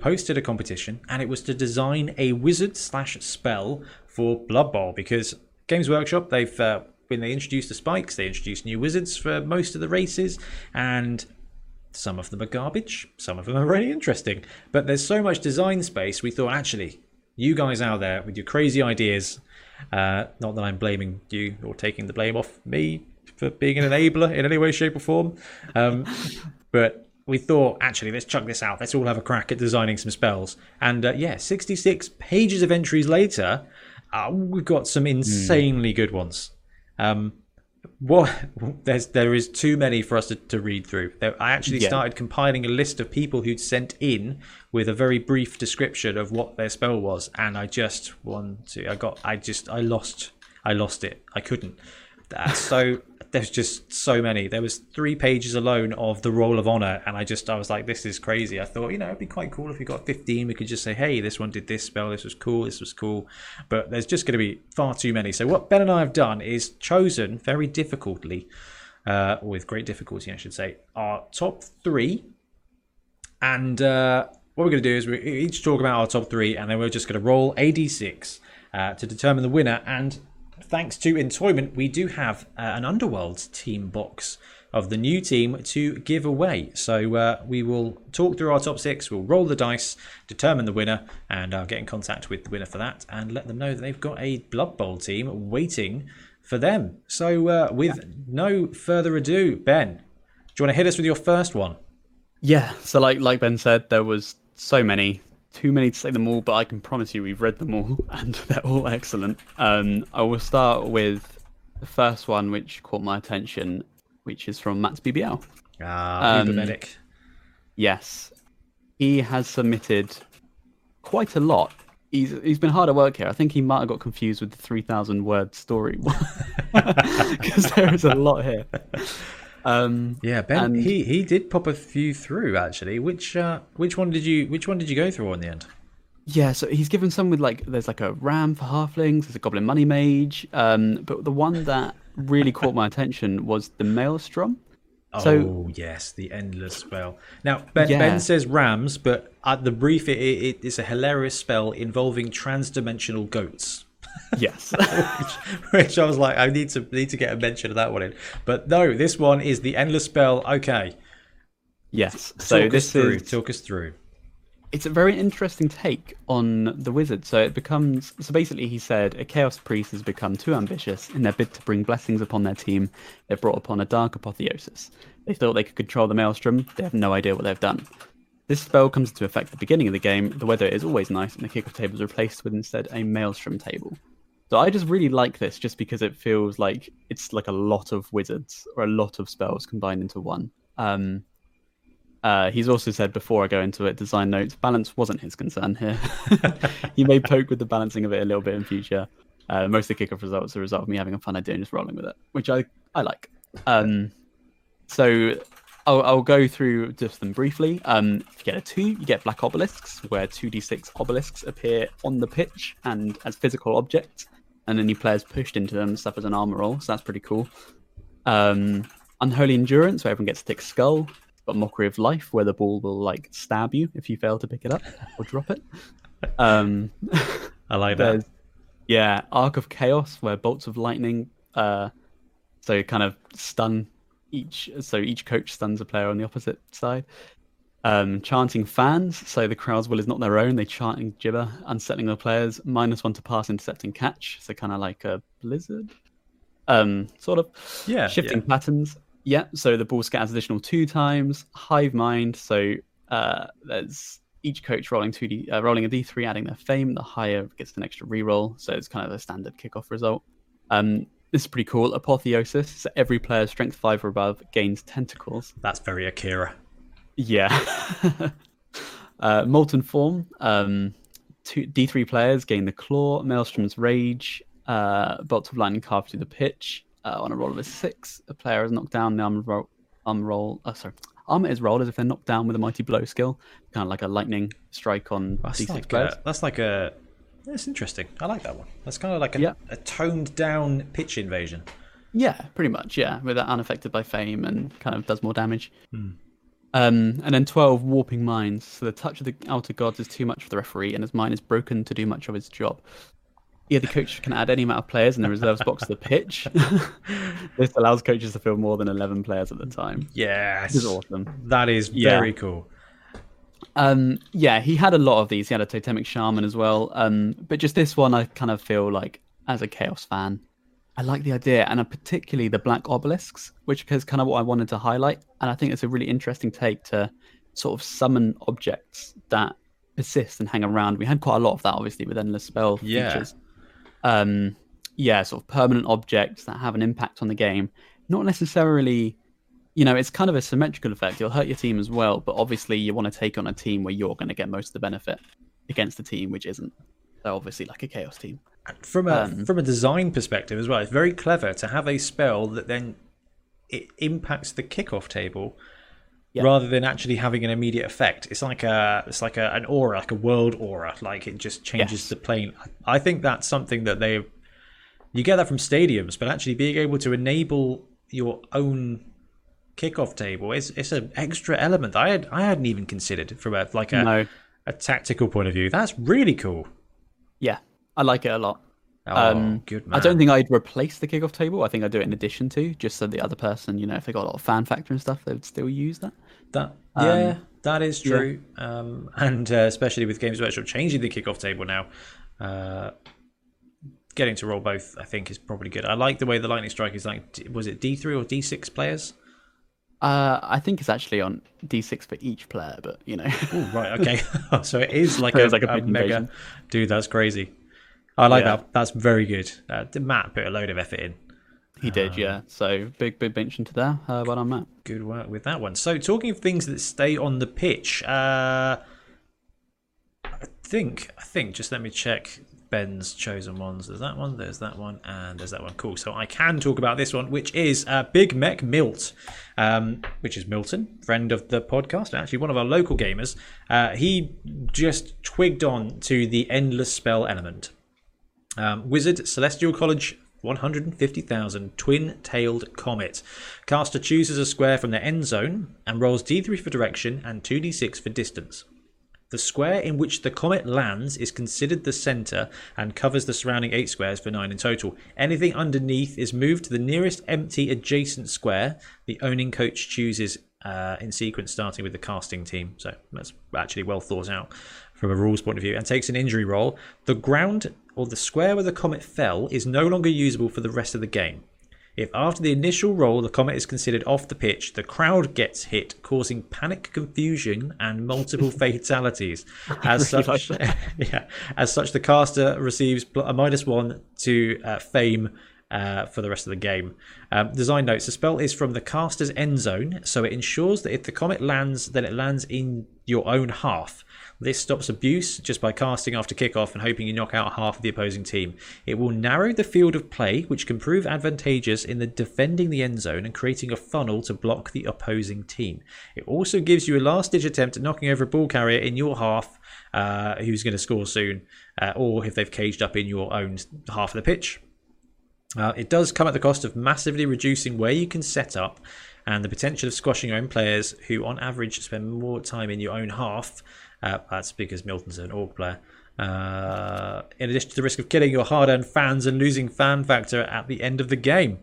posted a competition, and it was to design a wizard/spell for Blood Bowl, because Games Workshop, when they introduced the spikes, they introduced new wizards for most of the races, and some of them are garbage, some of them are really interesting. But there's so much design space, we thought, actually, you guys out there with your crazy ideas, not that I'm blaming you or taking the blame off me, for being an enabler in any way, shape or form, but we thought, actually, let's chuck this out, let's all have a crack at designing some spells. And 66 pages of entries later, we've got some insanely good ones. There is too many for us to read through. I actually started compiling a list of people who'd sent in with a very brief description of what their spell was, and I lost it. I couldn't. So there's just so many. There was 3 pages alone of the Roll of Honor, and I was like, this is crazy. I thought, it'd be quite cool if we got 15. We could just say, hey, this one did this spell, this was cool, but there's just going to be far too many. So what Ben and I have done is chosen very difficultly, with great difficulty I should say, our top 3, and what we're going to do is we each talk about our top 3, and then we're just going to roll a d6 to determine the winner. And thanks to Entoyment, we do have an Underworld team box of the new team to give away. So we will talk through our top 6, we'll roll the dice, determine the winner, and I'll get in contact with the winner for that and let them know that they've got a Blood Bowl team waiting for them. So with no further ado, Ben, do you want to hit us with your first one? Yeah, so like Ben said, there was so many. Too many to say them all, but I can promise you we've read them all, and they're all excellent. I will start with the first one, which caught my attention, which is from Matt's BBL. Uber Medic. Yes. He has submitted quite a lot. He's been hard at work here. I think he might have got confused with the 3,000-word story one, because there is a lot here. Ben, and he did pop a few through actually. Which one did you go through in the end? Yeah, so he's given some with like, there's like a ram for halflings, there's a goblin money mage, but the one that really caught my attention was the Maelstrom. Oh, yes, the endless spell. Now, Ben says rams, but at the brief, it's a hilarious spell involving trans-dimensional goats. Yes. which I was like, I need to get a mention of that one in. But no, this one is the endless spell. Okay. Yes. So talk us through. It's a very interesting take on the wizard. So it becomes, so basically he said a chaos priest has become too ambitious in their bid to bring blessings upon their team. They've brought upon a dark apotheosis. They thought they could control the Maelstrom. They have no idea what they've done. This spell comes into effect at the beginning of the game. The weather is always nice and the kickoff table is replaced with instead a Maelstrom table. So I just really like this just because it feels like it's like a lot of wizards or a lot of spells combined into one. He's also said, before I go into it, design notes, balance wasn't his concern here. He may poke with the balancing of it a little bit in future. Most of the kickoff results are a result of me having a fun idea and just rolling with it, which I like. So I'll go through just them briefly. If you get a 2, you get black obelisks, where 2d6 obelisks appear on the pitch and as physical objects, and any players pushed into them suffers an armor roll, so that's pretty cool. Unholy Endurance, where everyone gets a thick skull. But Mockery of Life, where the ball will like stab you if you fail to pick it up or drop it. I like that. Yeah, Arc of Chaos, where bolts of lightning so kind of stun each. So each coach stuns a player on the opposite side. Chanting Fans, so the crowd's will is not their own. They chant and gibber, unsettling the players. -1 to pass, intercept, and catch. So kind of like a blizzard, sort of. Yeah. Shifting Patterns. Yeah, so the ball scatters additional 2 times. Hive Mind, so there's each coach rolling a d3, adding their fame. The higher gets an extra reroll, so it's kind of a standard kickoff result. This is pretty cool. Apotheosis, so every player strength 5 or above gains tentacles. That's very Akira. Yeah. Molten Form, d3 players gain the claw. Maelstrom's Rage, bolts of lightning carved through the pitch. On a roll of a 6, a player is knocked down. The armor is rolled as if they're knocked down with a mighty blow skill, kind of like a lightning strike on D6 players. That's interesting. I like that one. That's kind of like a toned down pitch invasion. Yeah, pretty much. Yeah, with that unaffected by fame and kind of does more damage. And then 12 Warping Minds. So the touch of the outer gods is too much for the referee, and his mind is broken to do much of his job. Yeah, the coach can add any amount of players in the reserves box to the pitch. This allows coaches to field more than 11 players at the time. Yes. This is awesome. That is very cool. He had a lot of these. He had a Totemic Shaman as well. But just this one, I kind of feel like, as a Chaos fan, I like the idea, and particularly the black obelisks, which is kind of what I wanted to highlight. And I think it's a really interesting take to sort of summon objects that persist and hang around. We had quite a lot of that, obviously, with endless spell features. Sort of permanent objects that have an impact on the game. Not necessarily, it's kind of a symmetrical effect. You'll hurt your team as well, but obviously you want to take on a team where you're going to get most of the benefit against a team which isn't. They're obviously like a chaos team. From a design perspective as well, it's very clever to have a spell that then it impacts the kickoff table rather than actually having an immediate effect. It's like an aura, like a world aura, like it just changes the plane. I think that's something that you get that from stadiums, but actually being able to enable your own kickoff table it's an extra element I hadn't even considered from a tactical point of view. That's really cool. Yeah, I like it a lot. Good man. I don't think I'd replace the kickoff table. I think I'd do it in addition to, just so the other person, if they got a lot of fan factor and stuff, they would still use that. That is true. Yeah. And especially with Games Workshop changing the kickoff table now, getting to roll both, I think, is probably good. I like the way the lightning strike is like. Was it D3 or D6 players? I think it's actually on D6 for each player, but Ooh, right. Okay. So it is like a mega. Dude, that's crazy. I like that. That's very good. Matt put a load of effort in. He did, yeah. So big mention to that. Well done, Matt. Good work with that one. So talking of things that stay on the pitch, I think just let me check Ben's chosen ones. There's that one, there's that one, and there's that one. Cool. So I can talk about this one, which is Big Mech Milt. which is Milton, friend of the podcast, actually one of our local gamers. He just twigged on to the endless spell element. Wizard, Celestial College, 150,000, twin-tailed comet. Caster chooses a square from the end zone and rolls D3 for direction and 2d6 for distance. The square in which the comet lands is considered the centre and covers the surrounding 8 squares for 9 in total. Anything underneath is moved to the nearest empty adjacent square the owning coach chooses in sequence, starting with the casting team. So that's actually well thought out from a rules point of view, and takes an injury roll. The ground or the square where the comet fell is no longer usable for the rest of the game. If after the initial roll the comet is considered off the pitch, the crowd gets hit, causing panic, confusion, and multiple fatalities. As really such, like as such, the caster receives a -1 to fame for the rest of the game. Design notes: the spell is from the caster's end zone, so it ensures that if the comet lands, then it lands in your own half. This stops abuse just by casting after kickoff and hoping you knock out half of the opposing team. It will narrow the field of play, which can prove advantageous in the defending the end zone and creating a funnel to block the opposing team. It also gives you a last-ditch attempt at knocking over a ball carrier in your half, who's going to score soon, or if they've caged up in your own half of the pitch. It does come at the cost of massively reducing where you can set up and the potential of squashing your own players, who on average spend more time in your own half. That's because Milton's an orc player. In addition to the risk of killing your hard-earned fans and losing fan factor at the end of the game.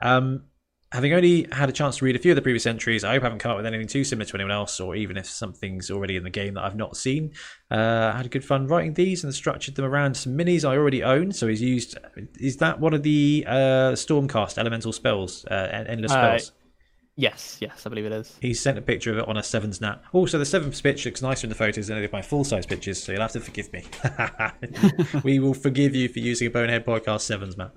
Having only had a chance to read a few of the previous entries, I hope I haven't come up with anything too similar to anyone else, or even if something's already in the game that I've not seen. I had good fun writing these and structured them around some minis I already own. So he's used... Is that one of the Stormcast elemental spells? Endless spells? Yes, I believe it is. He sent a picture of it on a 7's nat. Also, the 7's pitch looks nicer in the photos than any of my full-size pitches, so you'll have to forgive me. We will forgive you for using a Bonehead Podcast 7's map.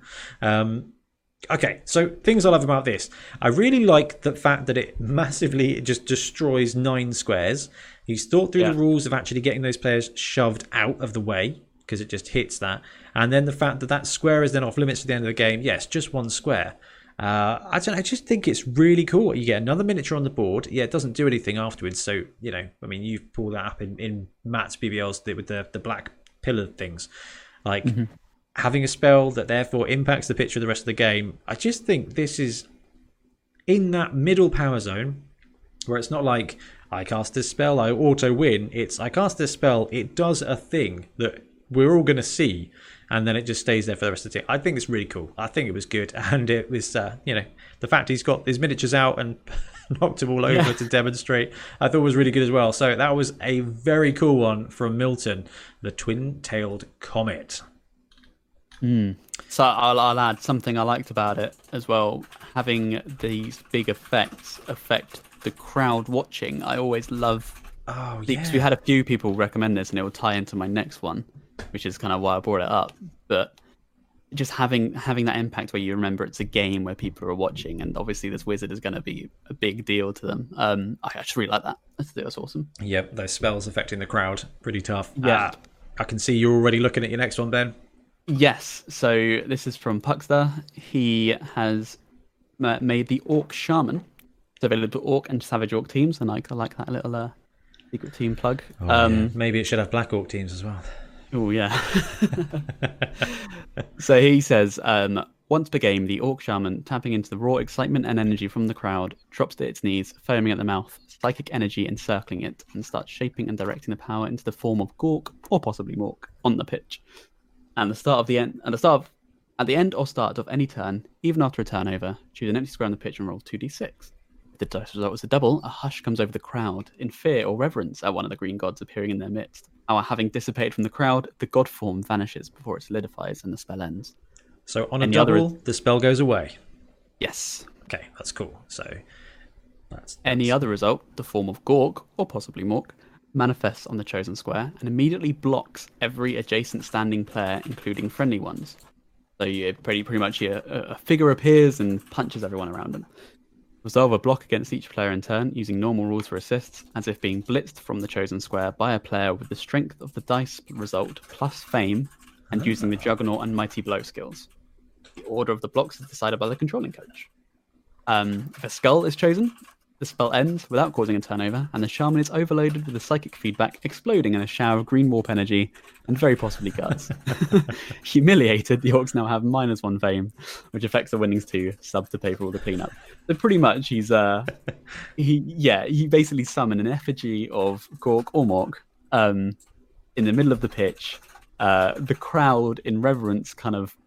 Okay, so things I love about this. I really like the fact that it massively just destroys 9 squares. He's thought through the rules of actually getting those players shoved out of the way, because it just hits that. And then the fact that that square is then off limits at the end of the game. Yes, just one square. I don't know, I just think it's really cool. You get another miniature on the board. Yeah, it doesn't do anything afterwards. So, you know, I mean, you pull that up in Matt's BBLs with the black pillar things. Like, having a spell that therefore impacts the pitch for the rest of the game. I just think this is in that middle power zone where it's not like, I cast this spell, I auto-win. It's, I cast this spell, it does a thing that we're all going to see, and then it just stays there for the rest of the team. I think it's really cool. I think it was good, and it was, you know, the fact he's got his miniatures out and knocked them all over to demonstrate, I thought was really good as well. So that was a very cool one from Milton, the twin-tailed comet. So I'll add something I liked about it as well. Having these big effects affect the crowd watching. I always love... because we had a few people recommend this, and it will tie into my next one, which is kind of why I brought it up. But just having that impact where you remember it's a game where people are watching, and obviously this wizard is going to be a big deal to them. I actually really like that. I think that's awesome. Yep, those spells affecting the crowd, pretty tough. Yeah, I can see you're already looking at your next one, Ben. Yes. So this is from Puckster. He has made the Orc Shaman. It's available to Orc and Savage Orc teams, and I like that little secret team plug. Maybe it should have Black Orc teams as well. Oh, yeah. So he says, once per game, the Orc Shaman, tapping into the raw excitement and energy from the crowd, drops to its knees, foaming at the mouth, psychic energy encircling it, and starts shaping and directing the power into the form of Gork, or possibly Mork, on the pitch. And at the end or start of any turn, even after a turnover, choose an empty square on the pitch and roll 2d6. If the dice result was a double, a hush comes over the crowd in fear or reverence at one of the green gods appearing in their midst. Our having dissipated from the crowd, the god form vanishes before it solidifies and the spell ends. So on a double, the spell goes away? Yes. Okay, that's cool. So that's... Any other result, the form of Gork, or possibly Mork, manifests on the chosen square and immediately blocks every adjacent standing player, including friendly ones. So you pretty much a figure appears and punches everyone around them. Resolve a block against each player in turn, using normal rules for assists, as if being blitzed from the chosen square by a player with the strength of the dice result plus fame, and using the Juggernaut and Mighty Blow skills. The order of the blocks is decided by the controlling coach. If a skull is chosen, the spell ends without causing a turnover, and the shaman is overloaded with the psychic feedback, exploding in a shower of green warp energy and very possibly guts. Humiliated, the orcs now have -1 fame, which affects the winnings to sub to pay for all the cleanup. So pretty much he basically summoned an effigy of Gork or Mork in the middle of the pitch. The crowd in reverence kind of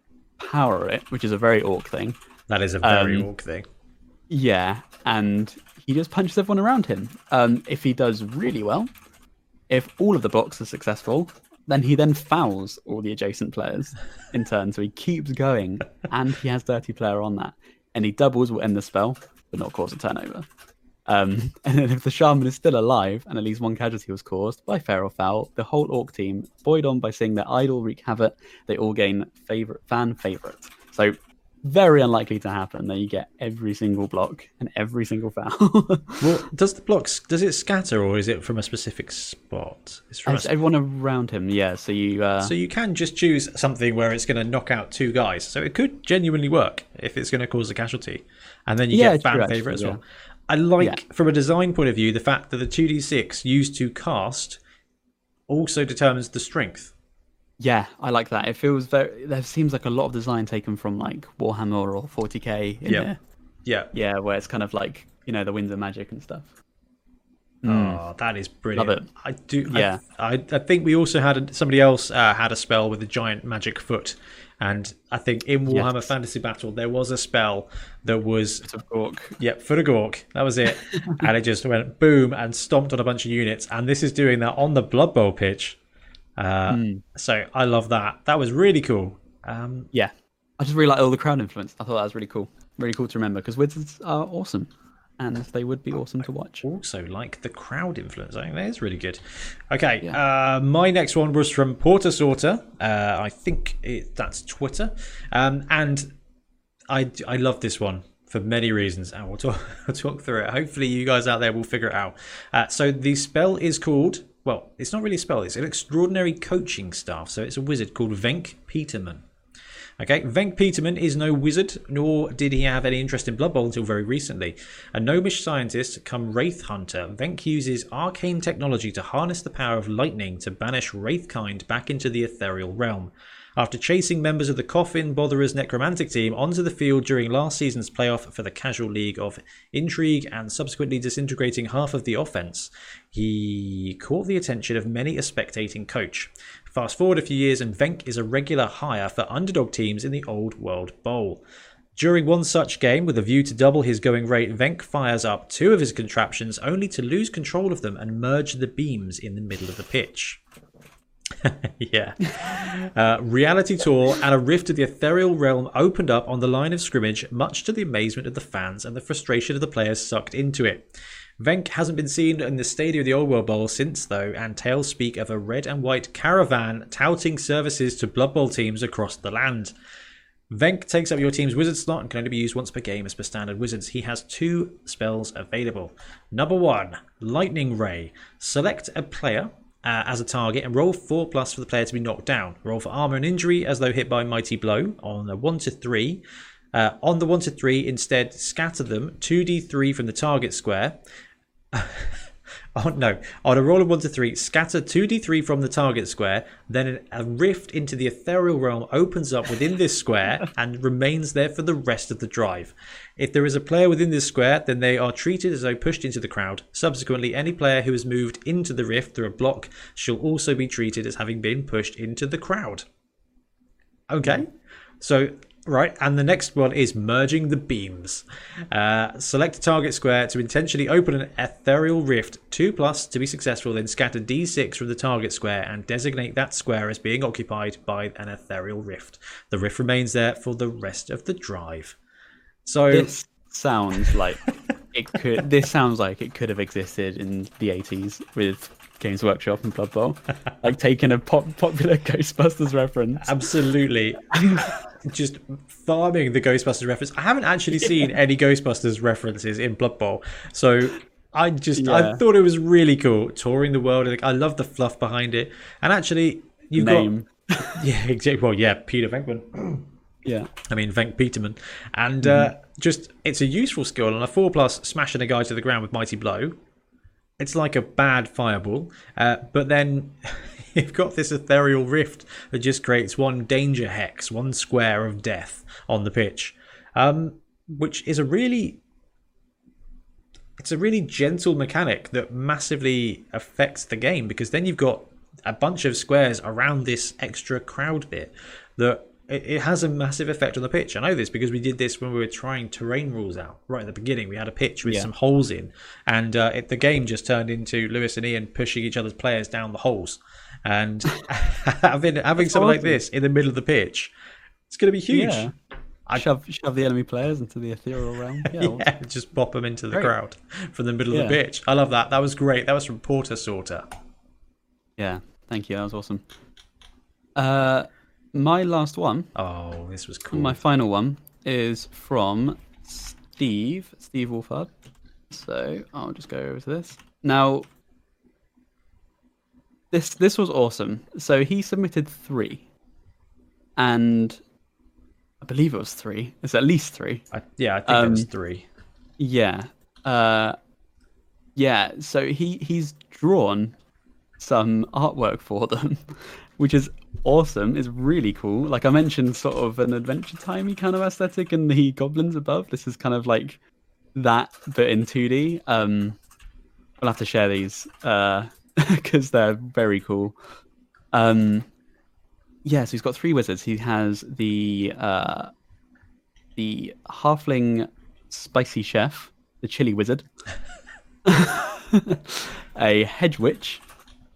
power it, which is a very orc thing. That is a very orc thing. Yeah, and he just punches everyone around him. If he does really well, if all of the blocks are successful, then he then fouls all the adjacent players in turn. So he keeps going, and he has Dirty Player on that. Any doubles will end the spell, but not cause a turnover. And then if the shaman is still alive, and at least one casualty was caused by fair or foul, the whole orc team, buoyed on by seeing their idol wreak havoc, they all gain fan favourites. So very unlikely to happen that you get every single block and every single foul. Well, does the blocks, does it scatter, or is it from a specific spot? It's from everyone around him, yeah. So you can just choose something where it's going to knock out two guys. So it could genuinely work if it's going to cause a casualty. And then you get fan favourite as well. Yeah. I from a design point of view, the fact that the 2d6 used to cast also determines the strength. Yeah, I like that. It feels very. There seems like a lot of design taken from like Warhammer or 40k in there. Yeah, yeah, where it's kind of like, you know, the winds of magic and stuff. Oh, that is brilliant! Love it. I do. Yeah, I think we also had somebody else had a spell with a giant magic foot, and I think in Warhammer Fantasy Battle there was a spell that was foot of Gork. Yep, foot of Gork. That was it, and it just went boom and stomped on a bunch of units. And this is doing that on the Blood Bowl pitch. So I love that. That was really cool. Yeah, I just really like all the crowd influence. I thought that was really cool. Really cool to remember, because wizards are awesome, and they would be awesome to watch. Also like the crowd influence. I think that is really good. Okay, my next one was from Porter Sorter. I think that's Twitter. And I love this one for many reasons, and we'll talk through it. Hopefully you guys out there will figure it out. So the spell is called... Well, it's not really a spell. It's an extraordinary coaching staff. So it's a wizard called Venk Peterman. Okay, Venk Peterman is no wizard, nor did he have any interest in Blood Bowl until very recently. A gnomish scientist come wraith hunter, Venk uses arcane technology to harness the power of lightning to banish wraithkind back into the ethereal realm. After chasing members of the Coffin Botherers necromantic team onto the field during last season's playoff for the casual league of intrigue and subsequently disintegrating half of the offense, he caught the attention of many a spectating coach. Fast forward a few years and Venk is a regular hire for underdog teams in the Old World Bowl. During one such game, with a view to double his going rate, Venk fires up two of his contraptions only to lose control of them and merge the beams in the middle of the pitch. Yeah. Reality tour and a rift of the ethereal realm opened up on the line of scrimmage, much to the amazement of the fans and the frustration of the players sucked into it. Venk hasn't been seen in the stadium of the Old World Bowl since, though, and tales speak of a red and white caravan touting services to Blood Bowl teams across the land. Venk takes up your team's wizard slot and can only be used once per game as per standard wizards. He has two spells available. Number one, Lightning Ray. Select a player as a target and roll 4+ for the player to be knocked down. Roll for armor and injury as though hit by mighty blow on a 1-3. On the 1-3, instead scatter them 2d3 from the target square. On a roll of 1-3, scatter 2d3 from the target square. Then a rift into the ethereal realm opens up within this square and remains there for the rest of the drive. If there is a player within this square, then they are treated as though pushed into the crowd. Subsequently, any player who has moved into the rift through a block shall also be treated as having been pushed into the crowd. Okay, so... Right, and the next one is merging the beams. Select a target square to intentionally open an ethereal rift. 2+ to be successful, then scatter d6 from the target square and designate that square as being occupied by an ethereal rift. The rift remains there for the rest of the drive. So this sounds like it could have existed in the 80s with Games Workshop and Blood Bowl, like taking a popular Ghostbusters reference. Absolutely. Just farming the Ghostbusters reference. I haven't actually seen any Ghostbusters references in Blood Bowl, so I thought it was really cool touring the world. Like, I love the fluff behind it, and actually you've got Peter Venkman. Yeah. I mean, Venk Peterman. And just, it's a useful skill. And a 4+ smashing a guy to the ground with Mighty Blow. It's like a bad fireball. But then you've got this Ethereal Rift that just creates one danger hex, one square of death on the pitch, which is a really... It's a really gentle mechanic that massively affects the game, because then you've got a bunch of squares around this extra crowd bit that it has a massive effect on the pitch. I know this because we did this when we were trying terrain rules out right at the beginning. We had a pitch with some holes in, and the game just turned into Lewis and Ian pushing each other's players down the holes. And having something like this in the middle of the pitch, it's going to be huge. Yeah. I shove the enemy players into the ethereal realm. Yeah, just bop them into the crowd from the middle of the pitch. I love that. That was great. That was from Porter Sorter. Yeah, thank you. That was awesome. My last one. Oh, this was cool. My final one is from Steve Wolfhard. So I'll just go over to this. Now, this was awesome. So he submitted 3, and I believe it was 3. It's at least 3. I think it was 3. Yeah. So he's drawn some artwork for them, which is awesome. It's really cool. Like I mentioned, sort of an Adventure Timey kind of aesthetic in the goblins above. This is kind of like that, but in 2D. We'll have to share these because they're very cool. Yeah, so he's got 3 wizards. He has the halfling spicy chef, the chili wizard, a hedge witch,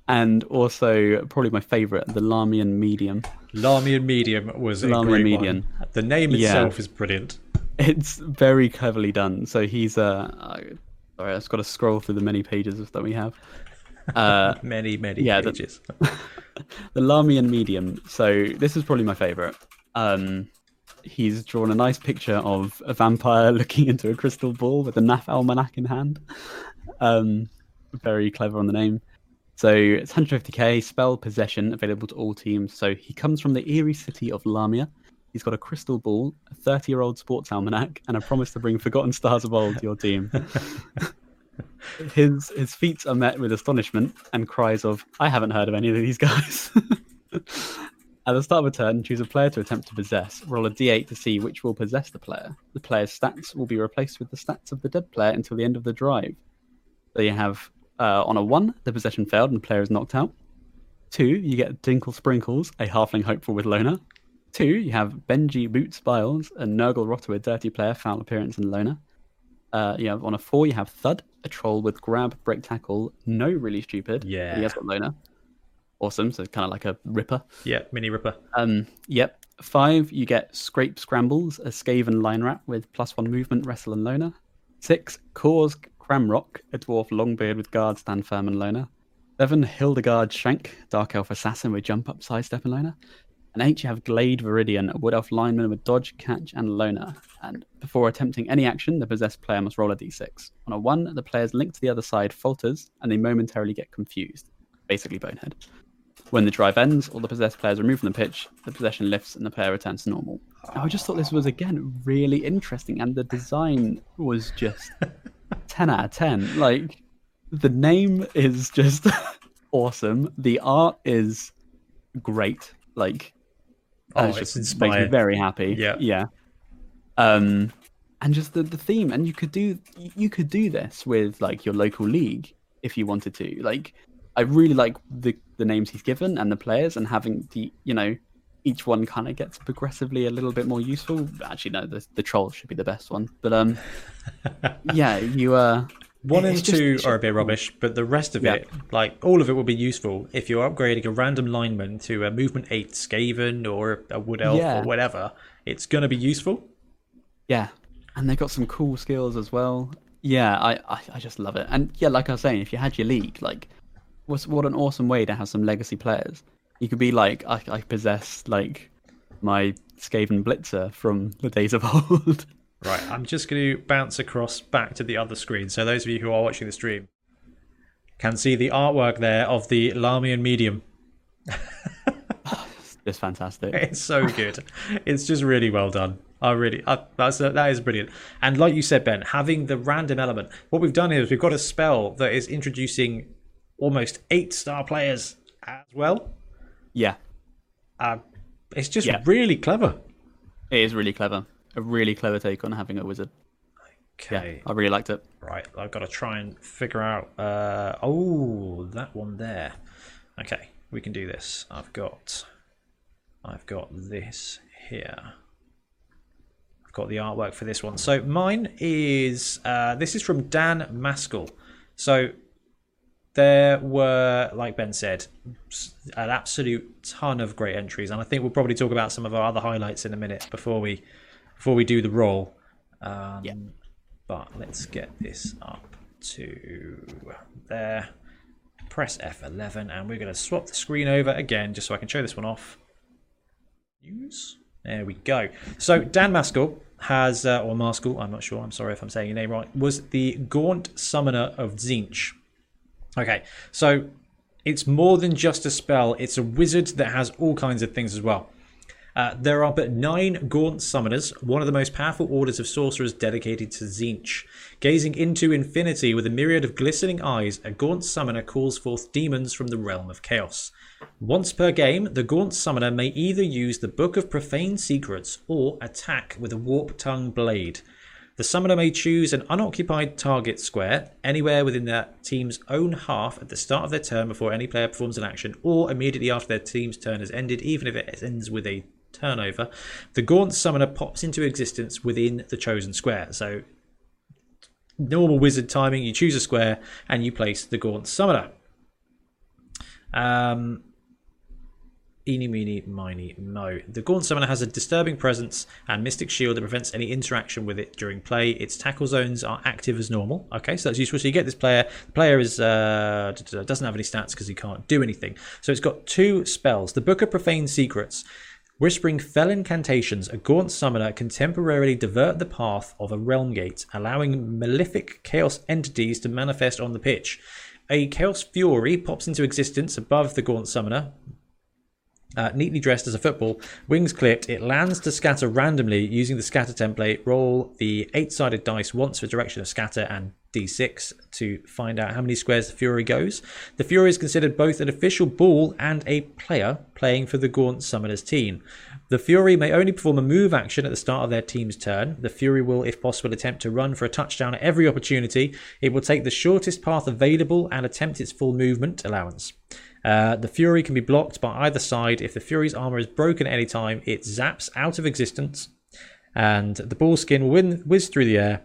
and also probably my favourite, the Larmian medium. Larmian medium was a Larmian great medium. One. The name itself is brilliant. It's very cleverly done. So he's sorry, I've got to scroll through the many pages that we have. Many pages. The Larmian medium. So this is probably my favorite. He's drawn a nice picture of a vampire looking into a crystal ball with a NAF almanac in hand. Very clever on the name. So it's 150k spell possession, available to all teams. So he comes from the eerie city of Larmia. He's got a crystal ball, a 30-year-old sports almanac, and a promise to bring forgotten stars of old to your team. His feats are met with astonishment and cries of, I haven't heard of any of these guys. At the start of a turn, choose a player to attempt to possess. Roll a d8 to see which will possess the player. The player's stats will be replaced with the stats of the dead player until the end of the drive. So you have, on a 1, the possession failed and the player is knocked out. 2, you get Dinkle Sprinkles, a halfling hopeful with Lona. 2, you have Benji Boots Biles, a Nurgle Rotter with dirty player, foul appearance and Lona. You have on a 4, you have Thud, a troll with grab, break tackle, no really stupid. Yeah. He has got Lona. Awesome. So kind of like a ripper. Yeah, mini ripper. Yep. 5, you get Scrape Scrambles, a Skaven line rat with +1 movement, wrestle and Lona. 6, Cause Cramrock, a dwarf longbeard with guard, stand firm and Lona. 7, Hildegard Shank, dark elf assassin with jump up, sidestep and Lona. And 8, you have Glade Viridian, a wood elf lineman with dodge, catch, and Lona. And before attempting any action, the possessed player must roll a d6. On a 1, the player's link to the other side falters, and they momentarily get confused. Basically Bonehead. When the drive ends, all the possessed players are removed from the pitch, the possession lifts, and the player returns to normal. Now, I just thought this was, again, really interesting, and the design was just 10 out of 10. Like, the name is just awesome. The art is great. Like... Oh, it's just inspired. Makes me very happy. Yeah. And just the theme, and you could do this with like your local league if you wanted to. Like, I really like the names he's given and the players, and having the each one kind of gets progressively a little bit more useful. Actually, no, the troll should be the best one. But you 1 and 2 are a bit rubbish, but the rest of it, like all of it, will be useful if you're upgrading a random lineman to a movement 8 Skaven or a Wood Elf or whatever. It's going to be useful. Yeah, and they've got some cool skills as well. Yeah, I just love it. And yeah, like I was saying, if you had your league, like, what an awesome way to have some legacy players. You could be like, I possess like my Skaven Blitzer from the days of old. Right, I'm just going to bounce across back to the other screen, so those of you who are watching the stream can see the artwork there of the Larmian medium. just fantastic. It's so good. It's just really well done. That is brilliant. And like you said, Ben, having the random element, what we've done here is we've got a spell that is introducing almost 8-star players as well. Yeah. It's just really clever. It is really clever. A really clever take on having a wizard. Okay. Yeah, I really liked it. Right. I've got to try and figure out... that one there. Okay. We can do this. I've got this here. I've got the artwork for this one. So mine is... this is from Dan Maskell. So... there were, like Ben said, an absolute ton of great entries, and I think we'll probably talk about some of our other highlights in a minute before we do the roll. But let's get this up to there. Press F11, and we're going to swap the screen over again just so I can show this one off. News. There we go. So Dan Maskell has, or Maskell, I'm not sure. I'm sorry if I'm saying your name right. Was the Gaunt Summoner of Tzeentch. Okay, so it's more than just a spell. It's a wizard that has all kinds of things as well. There are but 9 Gaunt Summoners, one of the most powerful orders of sorcerers dedicated to Tzeentch. Gazing into infinity with a myriad of glistening eyes, a Gaunt Summoner calls forth demons from the realm of chaos. Once per game, the Gaunt Summoner may either use the Book of Profane Secrets or attack with a warp-tongue blade. The summoner may choose an unoccupied target square anywhere within their team's own half at the start of their turn before any player performs an action, or immediately after their team's turn has ended, even if it ends with a turnover. The Gaunt Summoner pops into existence within the chosen square. So normal wizard timing, you choose a square and you place the Gaunt Summoner. Eeny, meeny, miny, mo. The Gaunt Summoner has a disturbing presence and mystic shield that prevents any interaction with it during play. Its tackle zones are active as normal. Okay, so that's useful. So you get this player. The player is doesn't have any stats because he can't do anything. So it's got 2 spells. The Book of Profane Secrets. Whispering fell incantations, a Gaunt Summoner can temporarily divert the path of a realm gate, allowing malefic chaos entities to manifest on the pitch. A Chaos Fury pops into existence above the Gaunt Summoner. Neatly dressed as a football, wings clipped, it lands to scatter randomly using the scatter template. Roll the 8-sided dice once for direction of scatter and d6 to find out how many squares the Fury goes. The Fury is considered both an official ball and a player playing for the Gaunt Summoner's team. The Fury may only perform a move action at the start of their team's turn. The Fury will, if possible, attempt to run for a touchdown at every opportunity. It will take the shortest path available and attempt its full movement allowance. The Fury can be blocked by either side. If the Fury's armor is broken at any time, it zaps out of existence, and the ball skin will whiz through the air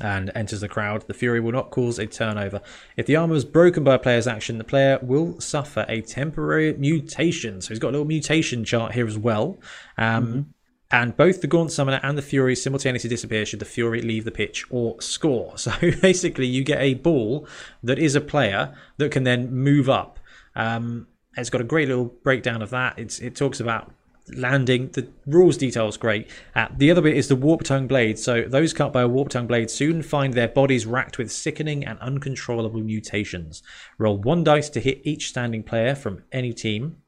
and enters the crowd. The Fury will not cause a turnover. If the armor is broken by a player's action, the player will suffer a temporary mutation. So he's got a little mutation chart here as well. And both the Gaunt Summoner and the Fury simultaneously disappear should the Fury leave the pitch or score. So basically you get a ball that is a player that can then move up. It's got a great little breakdown of that. It talks about landing. The rules detail is great. The other bit is the warp-tongue blade. So those cut by a warp-tongue blade soon find their bodies racked with sickening and uncontrollable mutations. Roll 1 dice to hit each standing player from any team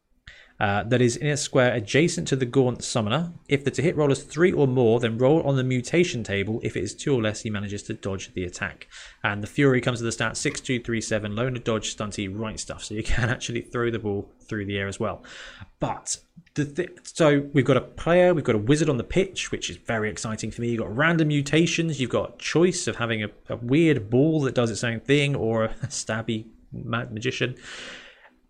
that is in a square adjacent to the Gaunt Summoner. If the to-hit roll is 3 or more, then roll on the mutation table. If it is 2 or less, he manages to dodge the attack. And the Fury comes with the stat 6, 2, 3, 7, loner, dodge, stunty, right stuff. So you can actually throw the ball through the air as well. But so we've got a player, we've got a wizard on the pitch, which is very exciting for me. You've got random mutations, you've got a choice of having a weird ball that does its own thing or a stabby magician.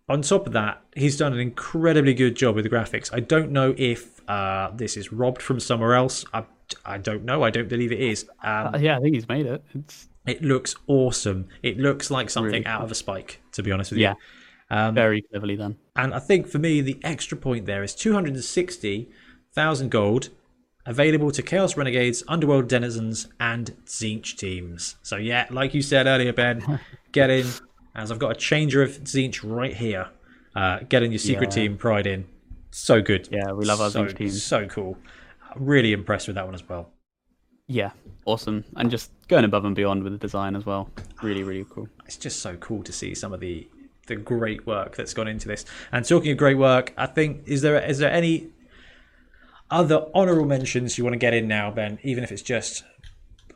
On top of that, he's done an incredibly good job with the graphics. I don't know if this is robbed from somewhere else. I don't know. I don't believe it is. I think he's made it. It looks awesome. It looks like something really out of a Spike, to be honest with you. Yeah, very cleverly done. And I think for me, the extra point there is 260,000 gold available to Chaos Renegades, Underworld Denizens, and Tzeentch teams. So yeah, like you said earlier, Ben, get in. As I've got a changer of Tzeentch right here. Getting your secret team pride in. So good. Yeah, we love our Tzeentch teams. So cool. Really impressed with that one as well. Yeah, awesome. And just going above and beyond with the design as well. Really, really cool. It's just so cool to see some of the the great work that's gone into this. And talking of great work, I think, is there any other honourable mentions you want to get in now, Ben? Even if it's just,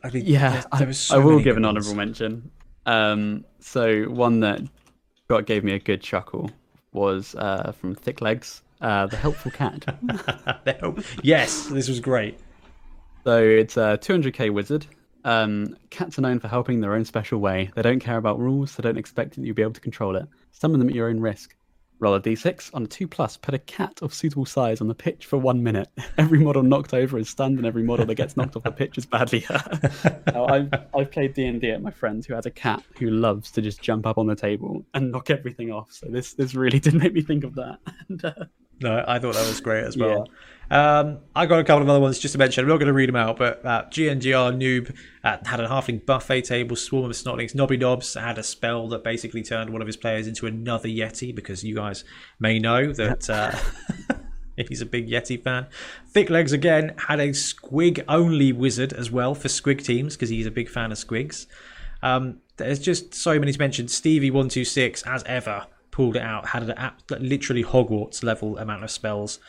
I think, yeah, I will give an honourable mention. So one that gave me a good chuckle was from Thick Legs, the helpful cat. Yes, this was great. So it's a 200k wizard. Cats are known for helping their own special way. They don't care about rules. They don't expect that you'll be able to control it. Summon them at your own risk. Roll a d6 on a 2+. Put a cat of suitable size on the pitch for 1 minute. Every model knocked over is stunned, and every model that gets knocked off the pitch is badly hurt. Now, I've played D&D at my friend who has a cat who loves to just jump up on the table and knock everything off. So this really did make me think of that. No, I thought that was great as well. Yeah. I got a couple of other ones just to mention. I'm not going to read them out, but GNGR Noob had a halfling buffet table, swarm of snotlings. Nobby Nobs had a spell that basically turned one of his players into another Yeti, because you guys may know that he's a big Yeti fan. Thick Legs, again, had a squig-only wizard as well for squig teams, because he's a big fan of squigs. There's just so many to mention. Stevie126, as ever, pulled it out, had an literally Hogwarts level amount of spells,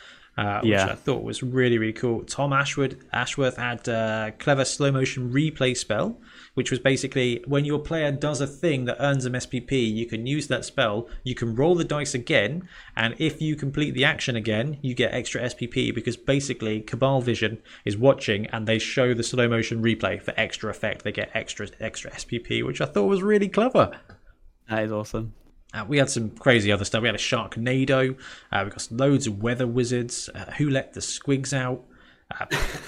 which I thought was really, really cool. Tom Ashworth had a clever slow motion replay spell, which was basically when your player does a thing that earns them SPP, you can use that spell, you can roll the dice again, and if you complete the action again, you get extra SPP, because basically Cabal Vision is watching and they show the slow motion replay for extra effect. They get extra SPP, which I thought was really clever. That is awesome. We had some crazy other stuff. We had a Sharknado. We've got loads of weather wizards. Who let the squigs out?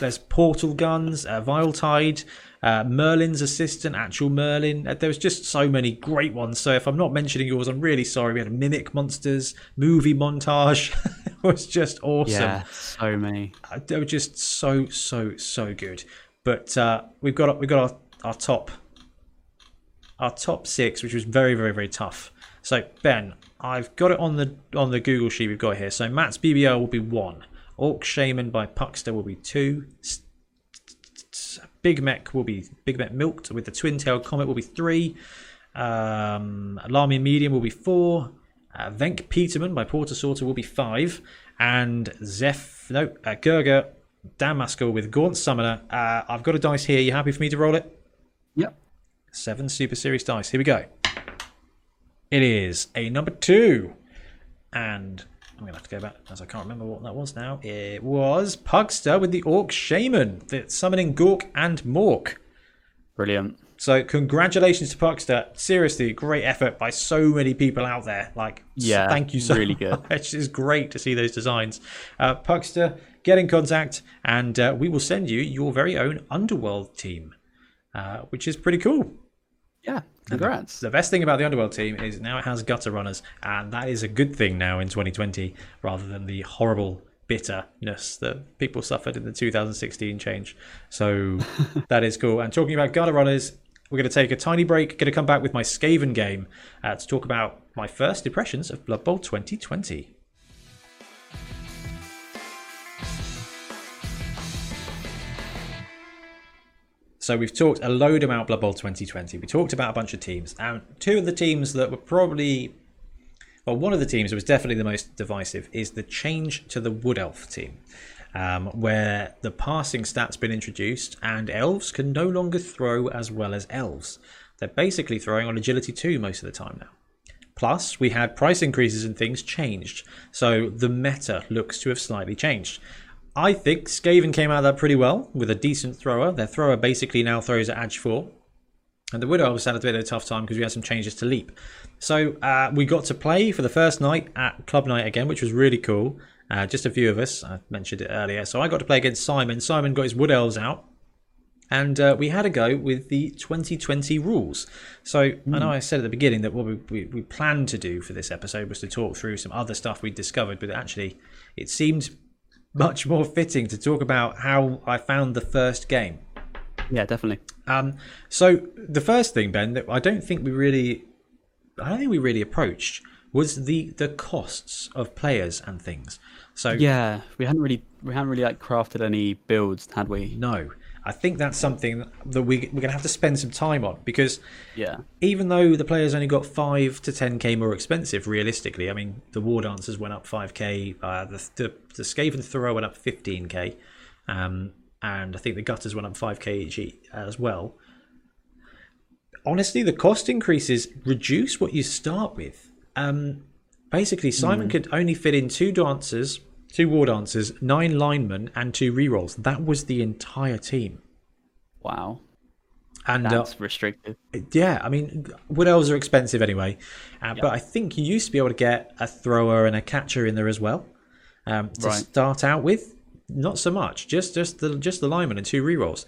There's portal guns, Vile Tide, Merlin's assistant, actual Merlin. There was just so many great ones. So if I'm not mentioning yours, I'm really sorry. We had a Mimic Monsters, movie montage. It was just awesome. Yeah, so many. They were just so good. But we've got our top six, which was very, very, very tough. So Ben, I've got it on the Google sheet we've got here. So Matt's BBL will be 1. Orc Shaman by Puckster will be 2. Big Mech Milked with the Twin Tail Comet will be 3. Alarming Medium will be 4. Venk Peterman by Porter Sorter will be 5. And Gerger Dan Maskell with Gaunt Summoner. I've got a dice here. You happy for me to roll it? Yep. 7 Super Series dice. Here we go. It is a number 2, and I'm going to have to go back as I can't remember what that was now. It was Puckster with the Orc Shaman, summoning Gork and Mork. Brilliant. So congratulations to Puckster. Seriously, great effort by so many people out there. Thank you so really much. Good. It's great to see those designs. Puckster, get in contact, and we will send you your very own Underworld team, which is pretty cool. Yeah. Congrats. The best thing about the Underworld team is now it has gutter runners, and that is a good thing now in 2020, rather than the horrible bitterness that people suffered in the 2016 change. So that is cool. And talking about gutter runners, we're going to take a tiny break, going to come back with my Skaven game to talk about my first impressions of Blood Bowl 2020. So we've talked a load about Blood Bowl 2020. We talked about a bunch of teams. And two of the teams that were one of the teams that was definitely the most divisive is the change to the Wood Elf team, where the passing stat's been introduced and elves can no longer throw as well as elves. They're basically throwing on Agility 2 most of the time now. Plus, we had price increases and things changed. So the meta looks to have slightly changed. I think Skaven came out of that pretty well with a decent thrower. Their thrower basically now throws at Ag 4. And the Wood Elves had a bit of a tough time because we had some changes to Leap. So we got to play for the first night at Club Night again, which was really cool. Just a few of us. I mentioned it earlier. So I got to play against Simon. Simon got his Wood Elves out. And we had a go with the 2020 rules. So I know I said at the beginning that what we planned to do for this episode was to talk through some other stuff we discovered. But actually, it seemed much more fitting to talk about how I found the first game. Yeah, definitely. So the first thing, Ben, that I don't think we really approached was the costs of players and things. So yeah, we hadn't really crafted any builds, had we? No. I think that's something that we're going to have to spend some time on, because even though the players only got 5 to 10k more expensive, realistically, I mean, the War Dancers went up 5k, the Skaven Throw went up 15k, and I think the Gutters went up 5k each as well. Honestly, the cost increases reduce what you start with. Basically, Simon could only fit in 2 dancers, 2 war dancers, 9 linemen, and 2 rerolls. That was the entire team. Wow. And that's restrictive. Yeah, I mean, Wood Elves are expensive anyway. But I think you used to be able to get a thrower and a catcher in there as well to start out with. Not so much, just the linemen and 2 rerolls.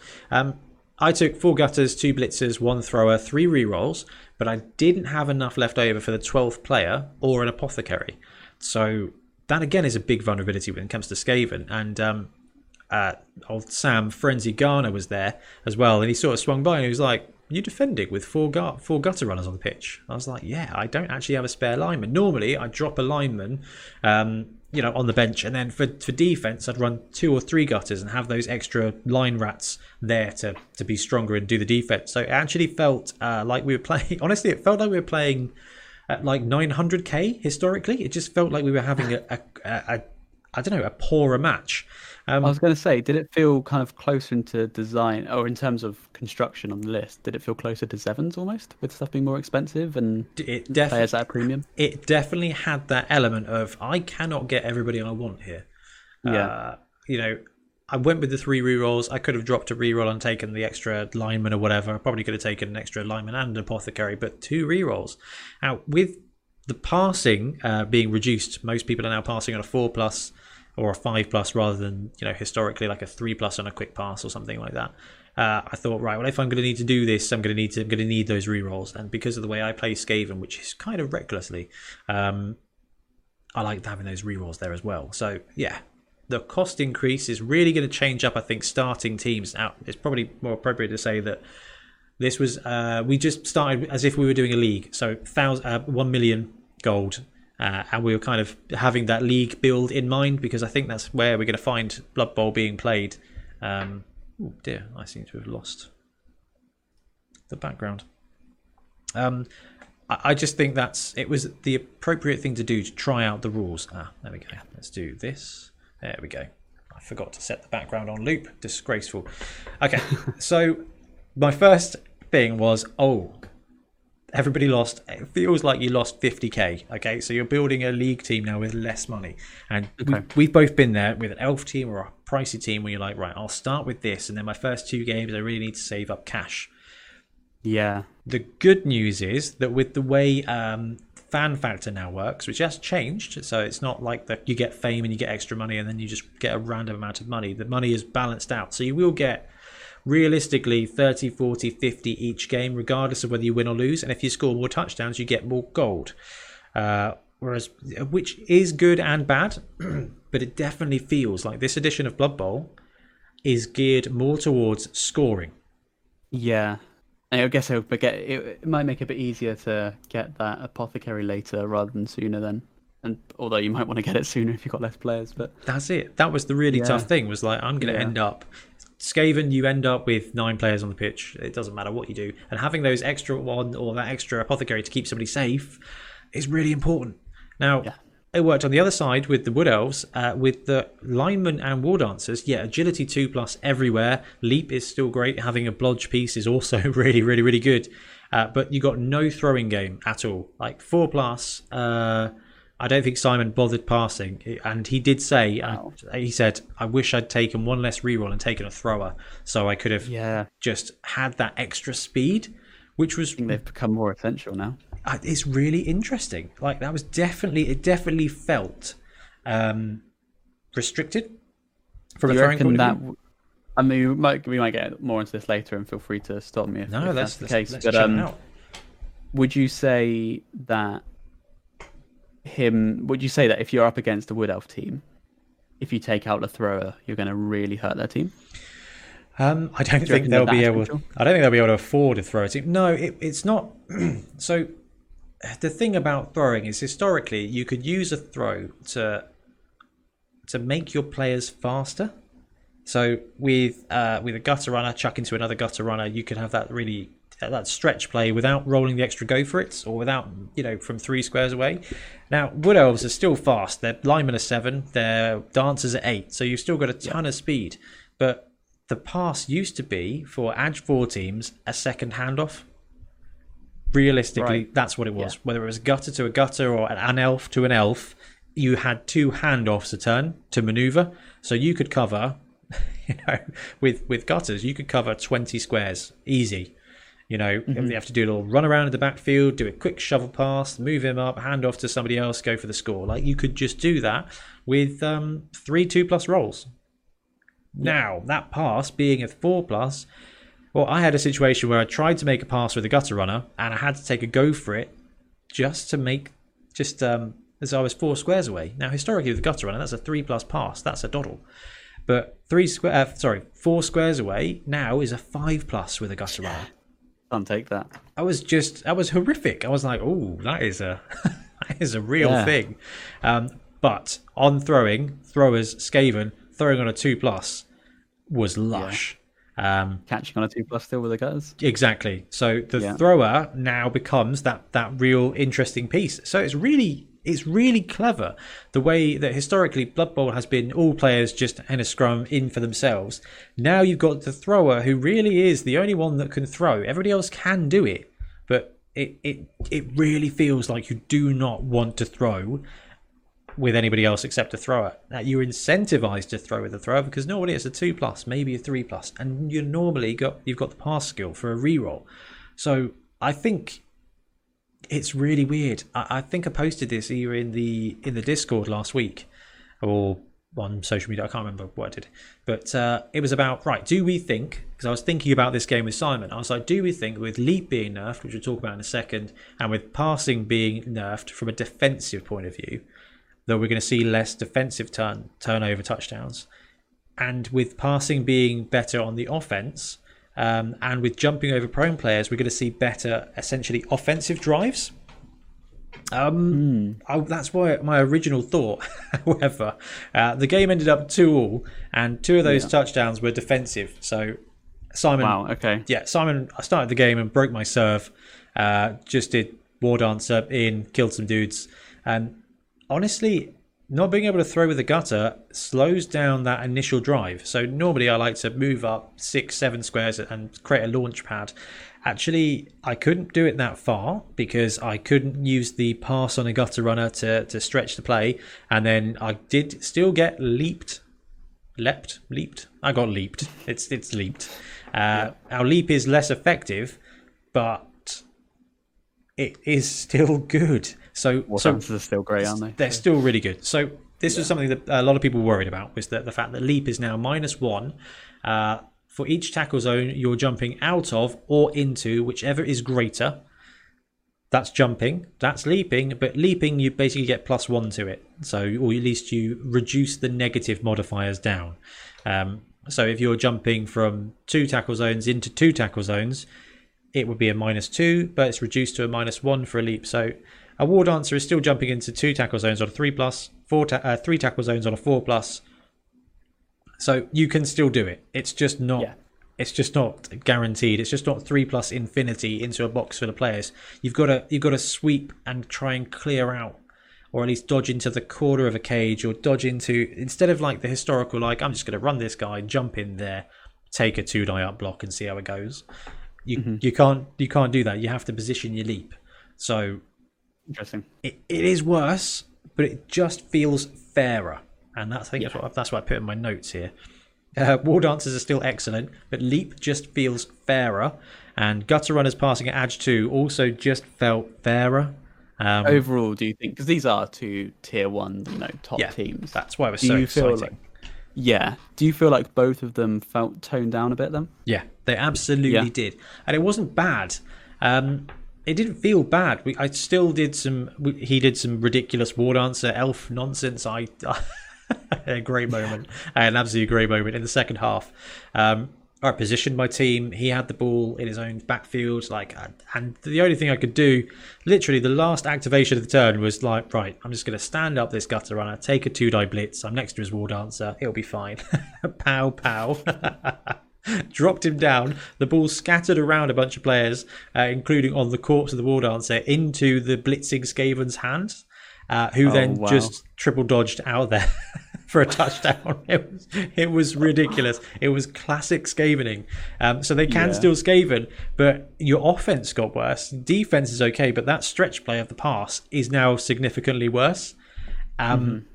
I took 4 gutters, 2 blitzers, 1 thrower, 3 rerolls, but I didn't have enough left over for the 12th player or an apothecary. So that, again, is a big vulnerability when it comes to Skaven. And old Sam Frenzy Garner was there as well, and he sort of swung by and he was like, "You defending with 4 gutter runners on the pitch?" I was like, "Yeah, I don't actually have a spare lineman. Normally, I drop a lineman, on the bench, and then for defense, I'd run 2 or 3 gutters and have those extra line rats there to be stronger and do the defense." So it actually felt like we were playing. Honestly, it felt like we were playing at like 900k historically. It just felt like we were having a poorer match. I was going to say, did it feel kind of closer into design, or in terms of construction on the list, did it feel closer to Sevens almost, with stuff being more expensive and players at a premium? It definitely had that element of, I cannot get everybody I want here. Yeah. I went with the 3 rerolls. I could have dropped a reroll and taken the extra lineman or whatever. I probably could have taken an extra lineman and an apothecary, but 2 rerolls. Now, with the passing being reduced, most people are now passing on a 4+. Or a 5+ rather than, historically like a 3+ on a quick pass or something like that. I thought, if I'm going to need to do this, I'm going to need those rerolls. And because of the way I play Skaven, which is kind of recklessly, I liked having those rerolls there as well. So yeah, the cost increase is really going to change up, I think, starting teams. Now, it's probably more appropriate to say that this was we just started as if we were doing a league. So 1 million gold. And we were kind of having that league build in mind, because I think that's where we're going to find Blood Bowl being played. Oh dear, I seem to have lost the background. I just think it was the appropriate thing to do to try out the rules. There we go. Let's do this. There we go. I forgot to set the background on loop. Disgraceful. Okay, so my first thing was, everybody lost. It feels like you lost 50k. Okay, so you're building a league team now with less money, and we've both been there with an elf team or a pricey team where you're like, right, I'll start with this, and then my first 2 games I really need to save up cash. Yeah. The good news is that with the way fan factor now works, which has changed, so it's not like that you get fame and you get extra money and then you just get a random amount of money. The money is balanced out, so you will get, realistically, 30, 40, 50 each game, regardless of whether you win or lose. And if you score more touchdowns, you get more gold. Which is good and bad, but it definitely feels like this edition of Blood Bowl is geared more towards scoring. Yeah. I guess it might make it a bit easier to get that apothecary later rather than sooner then. And although you might want to get it sooner if you've got less players. But that's it. That was the really tough thing, was like, I'm going to end up... Skaven, you end up with 9 players on the pitch. It doesn't matter what you do, and having those extra one or that extra apothecary to keep somebody safe is really important. Now, it worked on the other side with the Wood Elves, with the linemen and war dancers. Yeah, agility 2+ everywhere. Leap is still great. Having a blodge piece is also really, really, really good. But you got no throwing game at all. Like 4+. I don't think Simon bothered passing, and he did say, he said, "I wish I'd taken one less reroll and taken a thrower, so I could have just had that extra speed," which was... I think they've become more essential now. It's really interesting. Like, that was definitely felt restricted from a throwing point of view. I mean, we might get more into this later, and feel free to stop me if that's the case. Let's check it out. Would you say that if you're up against a Wood Elf team, if you take out the thrower, you're going to really hurt their team? I don't think they'll be able to afford a thrower team. No, it's not. So the thing about throwing is, historically, you could use a throw to make your players faster. So with a gutter runner, chuck into another gutter runner, you can have that really that stretch play without rolling the extra go for it, or without, you know, from 3 squares away. Now, Wood Elves are still fast. Their linemen are 7, their dancers are 8, so you've still got a ton of speed. But the pass used to be, for Edge 4 teams, a second handoff. Realistically, that's what it was. Yeah. Whether it was gutter to a gutter or an elf to an elf, you had 2 handoffs a turn to maneuver, so you could cover, you know, with gutters, you could cover 20 squares easy. You know, you have to do a little run around in the backfield, do a quick shovel pass, move him up, hand off to somebody else, go for the score. Like, you could just do that with 3 2+ rolls. Yeah. Now, that pass being a 4+, well, I had a situation where I tried to make a pass with a gutter runner, and I had to take a go for it just to make, just as I was 4 squares away. Now, historically with a gutter runner, that's a 3+ pass. That's a doddle. But 4 squares away now is a 5+ with a gutter runner. Can't take that. I was horrific. I was like, oh, that is a real thing. But on throwers, Skaven throwing on a 2+ was lush. Yeah. Catching on a 2+ still with the gutters. Exactly. So the thrower now becomes that real interesting piece. So it's really clever the way that historically Blood Bowl has been all players just in a scrum in for themselves. Now you've got the thrower who really is the only one that can throw. Everybody else can do it, but it really feels like you do not want to throw with anybody else except a thrower. Now you're incentivized to throw with a thrower because normally it's a 2+, maybe a 3+, and you normally you've got the pass skill for a reroll. So I think it's really weird. I think I posted this either in the Discord last week or on social media. I can't remember what I did, but it was about, do we think, because I was thinking about this game with Simon, I was like, do we think with leap being nerfed, which we'll talk about in a second, and with passing being nerfed from a defensive point of view, that we're going to see less defensive turnover touchdowns, and with passing being better on the offense, and with jumping over prone players, we're going to see better, essentially, offensive drives. That's why my original thought, however, the game ended up 2-2, and 2 of those touchdowns were defensive. So, Simon... Wow, okay. Yeah, Simon, I started the game and broke my serve, just did war dancer in, killed some dudes. And honestly, not being able to throw with the gutter slows down that initial drive. So normally I like to move up 6-7 squares and create a launch pad. Actually, I couldn't do it that far because I couldn't use the pass on a gutter runner to stretch the play. And then I did still get leaped. I got leaped. It's leaped. Our leap is less effective, but it is still good. So Warhammer are still great, aren't they? They're still really good. So this is something that a lot of people worried about, was that the fact that leap is now -1 for each tackle zone you're jumping out of or into, whichever is greater. That's jumping, that's leaping, but leaping you basically get +1 to it. So, or at least you reduce the negative modifiers down. So if you're jumping from 2 tackle zones into 2 tackle zones, it would be a -2, but it's reduced to a -1 for a leap. So a war dancer is still jumping into 2 tackle zones on a 3+, 3 tackle zones on a 4+. So you can still do it. It's just not guaranteed. It's just not 3+ infinity into a box for the players. You've got to sweep and try and clear out, or at least dodge into the corner of a cage, or dodge into, instead of like the historical, like I'm just going to run this guy, jump in there, take a 2-die up block and see how it goes. You can't do that. You have to position your leap. So interesting. It is worse, but it just feels fairer, and that's what I put in my notes here. War dancers are still excellent, but leap just feels fairer, and gutter runners passing at edge 2 also just felt fairer. Overall, do you think? Because these are 2 tier 1, you know, top teams. That's why it was so exciting. Do you feel like both of them felt toned down a bit then? Yeah, they absolutely did, and it wasn't bad. It didn't feel bad. I still did some. He did some ridiculous war dancer elf nonsense. I had a great moment, an absolute great moment in the second half. I positioned my team. He had the ball in his own backfield. And the only thing I could do, literally the last activation of the turn was like, right, I'm just going to stand up this gutter runner, take a two-die blitz. I'm next to his war dancer. He'll be fine. Pow, pow. Dropped him down. The ball scattered around a bunch of players, including on the corpse of the war dancer, into the blitzing Skaven's hands, who just triple dodged out there. For a touchdown. It was ridiculous. It was classic Skavening. So they can still Skaven, but your offense got worse. Defense is okay, but that stretch play of the pass is now significantly worse. And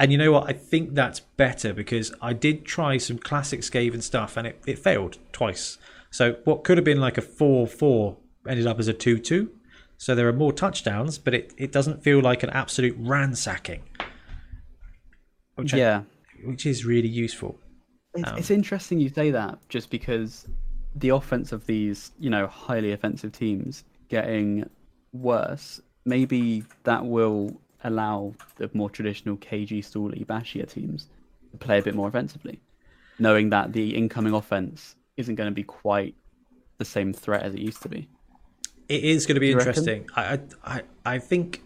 you know what? I think that's better because I did try some classic Skaven stuff and it failed twice. So what could have been like a 4-4 ended up as a 2-2. So there are more touchdowns, but it doesn't feel like an absolute ransacking. Which is really useful. It's interesting you say that, just because the offense of these, highly offensive teams getting worse, maybe that will allow the more traditional KG, Stawley, Bashir teams to play a bit more offensively, knowing that the incoming offense isn't going to be quite the same threat as it used to be. It is going to be interesting. I think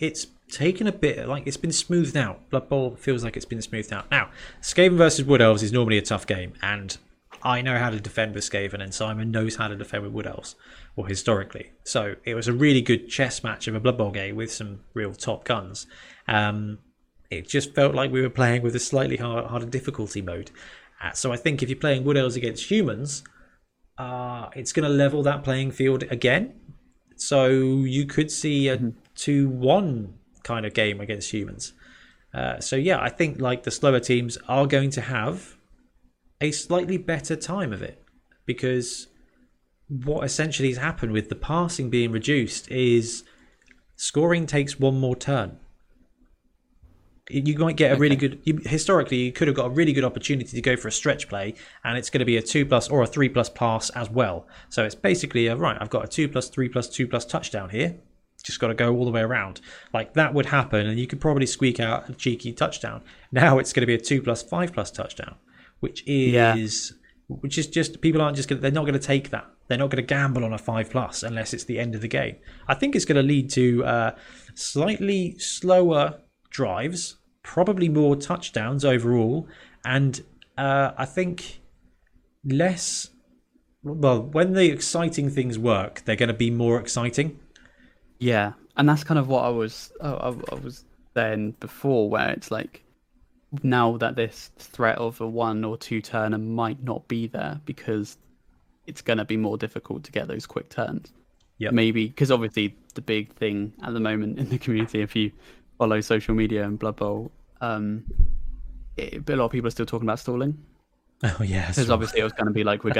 it's taken a bit, like, it's been smoothed out. Blood Bowl feels like it's been smoothed out. Now, Skaven versus Wood Elves is normally a tough game, and I know how to defend with Skaven, and Simon knows how to defend with Wood Elves, or historically. So it was a really good chess match of a Blood Bowl game with some real top guns. It just felt like we were playing with a slightly harder difficulty mode. So I think if you're playing Wood Elves against humans, it's going to level that playing field again. So you could see a 2-1 kind of game against humans. I think like the slower teams are going to have a slightly better time of it, because what essentially has happened with the passing being reduced is scoring takes one more turn. You might get a really good... historically, you could have got a really good opportunity to go for a stretch play, and it's going to be a 2+ or a 3+ pass as well. So it's basically, I've got a 2+, 3+, 2+ touchdown here. Just got to go all the way around. Like, that would happen, and you could probably squeak out a cheeky touchdown. Now it's going to be a 2+, 5+ touchdown, which is just, people aren't just going to, they're not going to take that. They're not going to gamble on a 5+ unless it's the end of the game. I think it's going to lead to slightly slower drives, probably more touchdowns overall, and I think less. Well, when the exciting things work, they're going to be more exciting. Yeah, and that's kind of what I was saying before, where it's like, now that this threat of a 1 or 2 turner might not be there, because it's going to be more difficult to get those quick turns. Yeah, maybe because obviously the big thing at the moment in the community, if you follow social media and Blood Bowl, a lot of people are still talking about stalling. Oh yeah, because obviously it was going to be like they're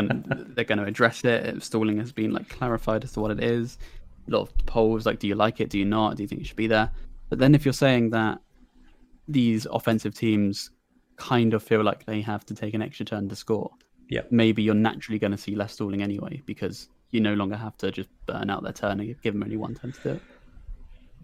going to address it. Stalling has been like clarified as to what it is. A lot of polls, like, do you like it? Do you not? Do you think it should be there? But then if you're saying that these offensive teams kind of feel like they have to take an extra turn to score, maybe you're naturally going to see less stalling anyway, because you no longer have to just burn out their turn and give them only one turn to do it.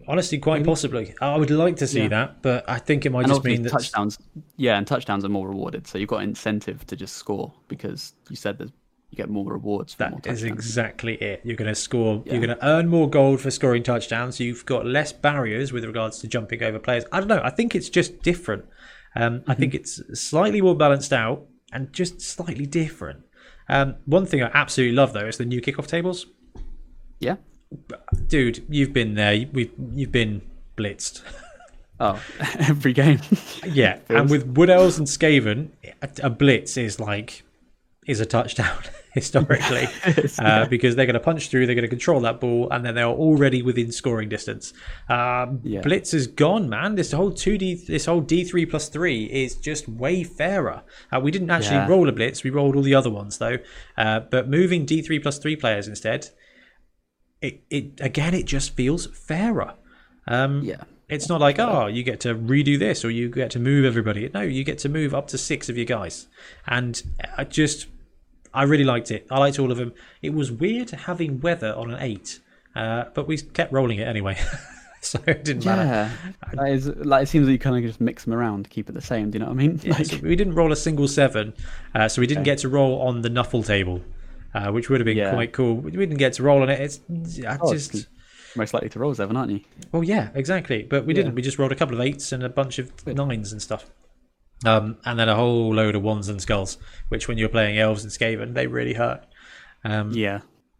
Honestly, quite possibly. I would like to see that, but I think it might just mean that... touchdowns. Yeah, and touchdowns are more rewarded, so you've got incentive to just score, because you said there's... you get more rewards for more touchdowns. That is exactly it. You're going to score. Yeah. You're going to earn more gold for scoring touchdowns. You've got less barriers with regards to jumping over players. I don't know. I think it's just different. I think it's slightly more balanced out and just slightly different. One thing I absolutely love though is the new kickoff tables. Yeah, dude, you've been there. You've been blitzed. Oh, every game. Yeah, and with Wood Elves and Skaven, a blitz is a touchdown historically, because they're going to punch through, they're going to control that ball, and then they're already within scoring distance. Blitz is gone, man. This whole D3+3 is just way fairer. We didn't actually roll a blitz. We rolled all the other ones though. But moving D3+3 players instead, it just feels fairer. It's not like, you get to redo this or you get to move everybody. No, you get to move up to 6 of your guys. And I really liked it. I liked all of them. It was weird having weather on an 8, but we kept rolling it anyway. so it didn't matter. That is, like, it seems that you kind of just mix them around to keep it the same, do you know what I mean? Yeah, like... so we didn't roll a single 7, so we didn't get to roll on the Nuffle table, which would have been quite cool. We didn't get to roll on it. It's most likely to roll 7, aren't you? Well, yeah, exactly. But we didn't. We just rolled a couple of 8s and a bunch of 9s and stuff. And then a whole load of 1s and skulls, which when you're playing Elves and Skaven, they really hurt.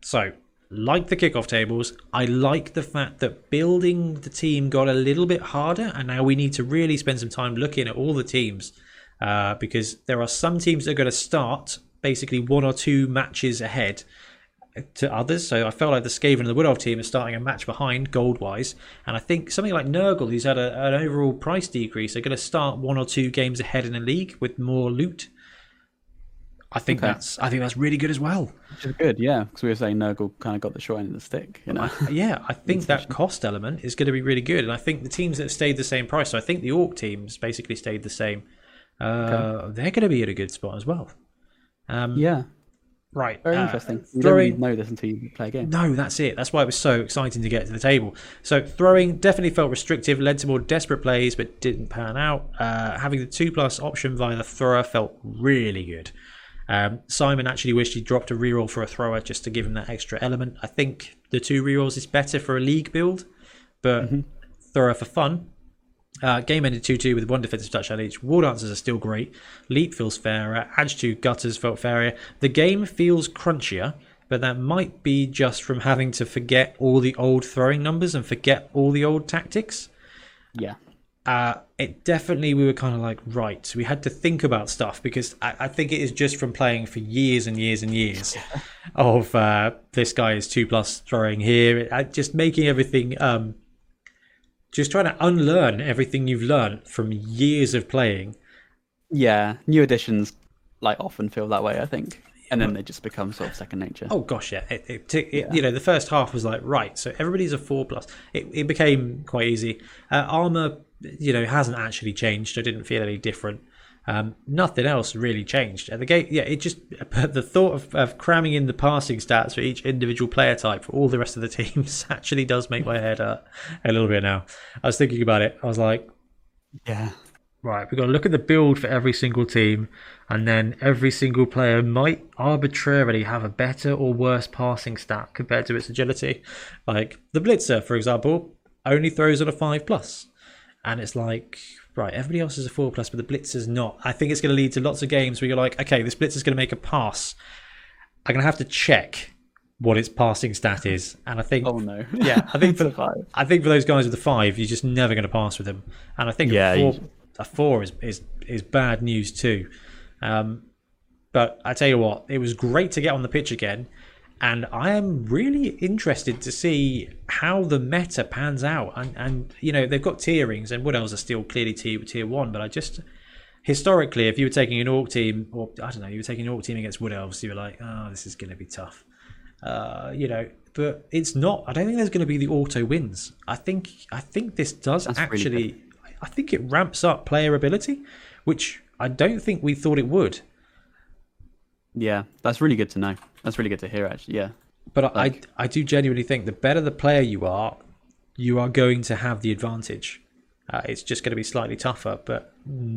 So, like the kickoff tables, I like the fact that building the team got a little bit harder, and now we need to really spend some time looking at all the teams, because there are some teams that are going to start basically 1 or 2 matches ahead to others. So I felt like the Skaven and the Wood Elf team is starting a match behind gold wise, and I think something like Nurgle, who's had an overall price decrease, are going to start 1 or 2 games ahead in a league with more loot. I think that's really good as well. Which is good, yeah, because we were saying Nurgle kind of got the short end of the stick, you know. Yeah, I think that cost element is going to be really good, and I think the teams that have stayed the same price, so I think the Orc teams basically stayed the same, they're going to be at a good spot as well. Yeah. Right. Very interesting. You don't really know this until you play a game. No, that's it. That's why it was so exciting to get to the table. So throwing definitely felt restrictive, led to more desperate plays, but didn't pan out. Having the 2+ option via the thrower felt really good. Simon actually wished he dropped a reroll for a thrower just to give him that extra element. I think the 2 rerolls is better for a league build, but thrower for fun. Game ended 2-2 with 1 defensive touchdown each. War dancers are still great. Leap feels fairer. Edge 2 gutters felt fairer. The game feels crunchier, but that might be just from having to forget all the old throwing numbers and forget all the old tactics. Yeah. It definitely, we were kind of like, right, we had to think about stuff, because I think it is just from playing for years and years and years of this guy is 2+ throwing here. Just making everything... just trying to unlearn everything you've learned from years of playing. Yeah, new editions like often feel that way, I think, and then they just become sort of second nature. Oh gosh, yeah. You know, the first half was like, right, so everybody's a 4+. It became quite easy. Armor, you know, hasn't actually changed. I didn't feel any different. Nothing else really changed. At the game, yeah, it just the thought of cramming in the passing stats for each individual player type for all the rest of the teams actually does make my head hurt a little bit now. I was thinking about it. I was like, yeah, right. We've got to look at the build for every single team, and then every single player might arbitrarily have a better or worse passing stat compared to its agility. Like the Blitzer, for example, only throws on a 5+, and it's like. Right, everybody else is a 4+, but the Blitzer's not. I think it's going to lead to lots of games where you're like, okay, this Blitzer's going to make a pass. I'm going to have to check what its passing stat is. And I think... Oh, no. Yeah, I think for the 5. I think for those guys with the 5, you're just never going to pass with them. And I think a four is bad news too. But I tell you what, it was great to get on the pitch again. And I am really interested to see how the meta pans out. And you know, they've got tierings, and Wood Elves are still clearly tier 1. But I just, historically, if you were taking an Orc team, or I don't know, you were taking an Orc team against Wood Elves, you were like, oh, this is going to be tough. You know, but it's not. I don't think there's going to be the auto wins. I think this does actually, I think it ramps up player ability, which I don't think we thought it would. Yeah, that's really good to know. That's really good to hear, actually, yeah. But like, I do genuinely think the better the player you are going to have the advantage. It's just going to be slightly tougher, but...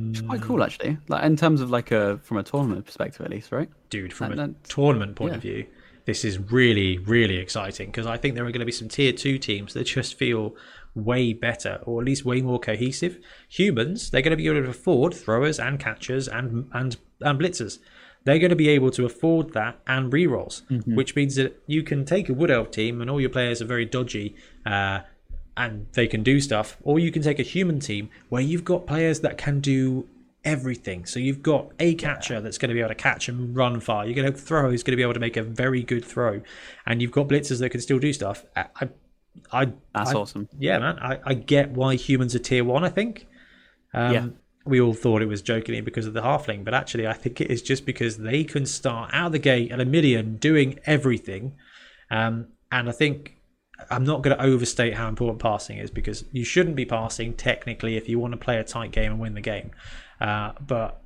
It's quite cool, actually. Like in terms of like from a tournament perspective, at least, right? Dude, from a tournament point of view, this is really, really exciting, because I think there are going to be some tier 2 teams that just feel way better, or at least way more cohesive. Humans, they're going to be able to afford throwers and catchers and blitzers. They're going to be able to afford that and rerolls, which means that you can take a Wood Elf team and all your players are very dodgy and they can do stuff, or you can take a human team where you've got players that can do everything. So you've got a catcher that's going to be able to catch and run far. You're going to have a thrower who's going to be able to make a very good throw, and you've got blitzers that can still do stuff. That's awesome. Yeah, man. I get why humans are tier 1, I think. We all thought it was jokingly because of the halfling, but actually I think it is just because they can start out of the gate at a million doing everything. And I think I'm not going to overstate how important passing is, because you shouldn't be passing technically if you want to play a tight game and win the game. But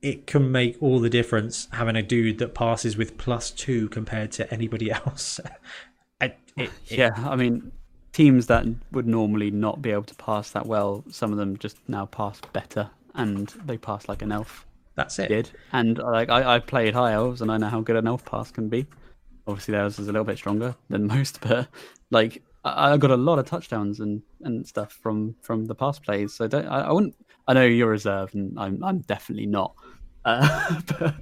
it can make all the difference having a dude that passes with +2 compared to anybody else. I mean... teams that would normally not be able to pass that well, some of them just now pass better, and they pass like an elf. That's it. Did. And like I played high elves, and I know how good an elf pass can be. Obviously, theirs is a little bit stronger than most, but like I got a lot of touchdowns and stuff from the pass plays. So I wouldn't. I know you're reserved, and I'm definitely not. But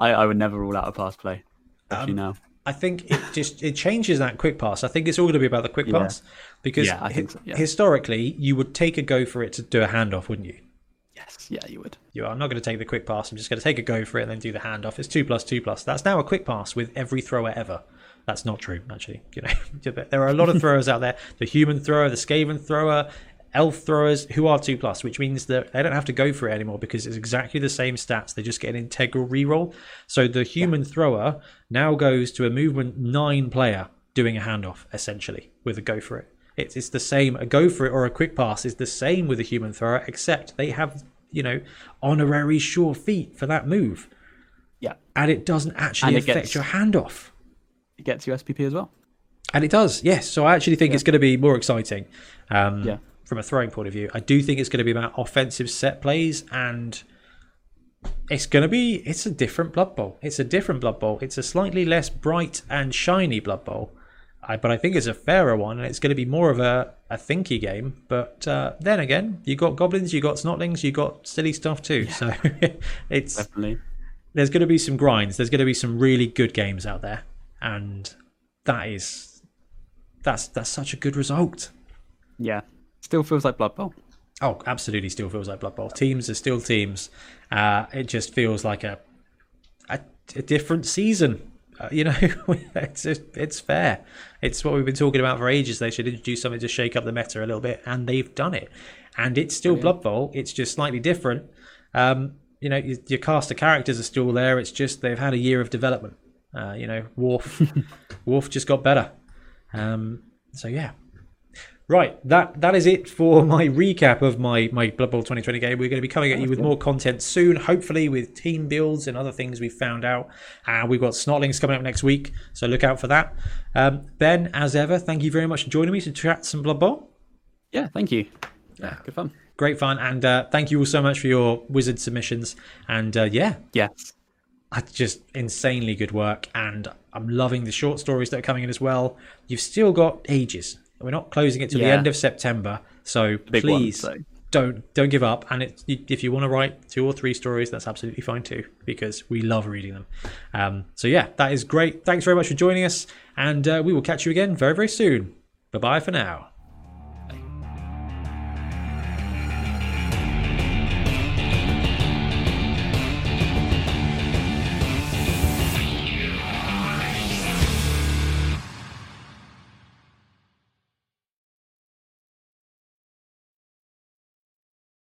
I would never rule out a pass play, especially now. I think it changes that quick pass. I think it's all going to be about the quick pass, because historically you would take a go for it to do a handoff, wouldn't you? Yes, yeah, you would. You are not going to take the quick pass. I'm just going to take a go for it and then do the handoff. It's 2+2+. That's now a quick pass with every thrower ever. That's not true, actually. You know, there are a lot of throwers out there: the human thrower, the Skaven thrower, elf throwers who are 2+, which means that they don't have to go for it anymore because it's exactly the same stats. They just get an integral reroll. So the human thrower now goes to a movement 9 player doing a handoff, essentially, with a go for it. It's the same. A go for it or a quick pass is the same with a human thrower, except they have, you know, honorary sure feet for that move. Yeah. And it doesn't actually affect your handoff. It gets your SPP as well. And it does, yes. So I actually think it's going to be more exciting. From a throwing point of view, I do think it's going to be about offensive set plays, and it's a different Blood Bowl. It's a different Blood Bowl. It's a slightly less bright and shiny Blood Bowl, but I think it's a fairer one, and it's going to be more of a thinky game. But then again, you got goblins, you got snotlings, you got silly stuff too. Yeah. So it's definitely, there's going to be some grinds. There's going to be some really good games out there, and that's such a good result. Yeah. Still feels like Blood Bowl. Oh, absolutely still feels like Blood Bowl. Teams are still teams. It just feels like a different season. You know, it's fair. It's what we've been talking about for ages. They should introduce something to shake up the meta a little bit, and they've done it. And it's still Blood Bowl. It's just slightly different. You know, your cast of characters are still there. It's just they've had a year of development. You know, Worf just got better. So, yeah. Right, that is it for my recap of my Blood Bowl 2020 game. We're going to be coming at you with more content soon, hopefully with team builds and other things we've found out. We've got Snotlings coming up next week, so look out for that. Ben, as ever, thank you very much for joining me to chat some Blood Bowl. Yeah, thank you. Yeah, good fun. Great fun, and thank you all so much for your wizard submissions. And yes, that's just insanely good work, and I'm loving the short stories that are coming in as well. You've still got ages. We're not closing it till the end of September, so don't give up. And if you want to write 2 or 3 stories, that's absolutely fine too, because we love reading them. So yeah, that is great. Thanks very much for joining us, and we will catch you again very, very soon. Bye-bye for now.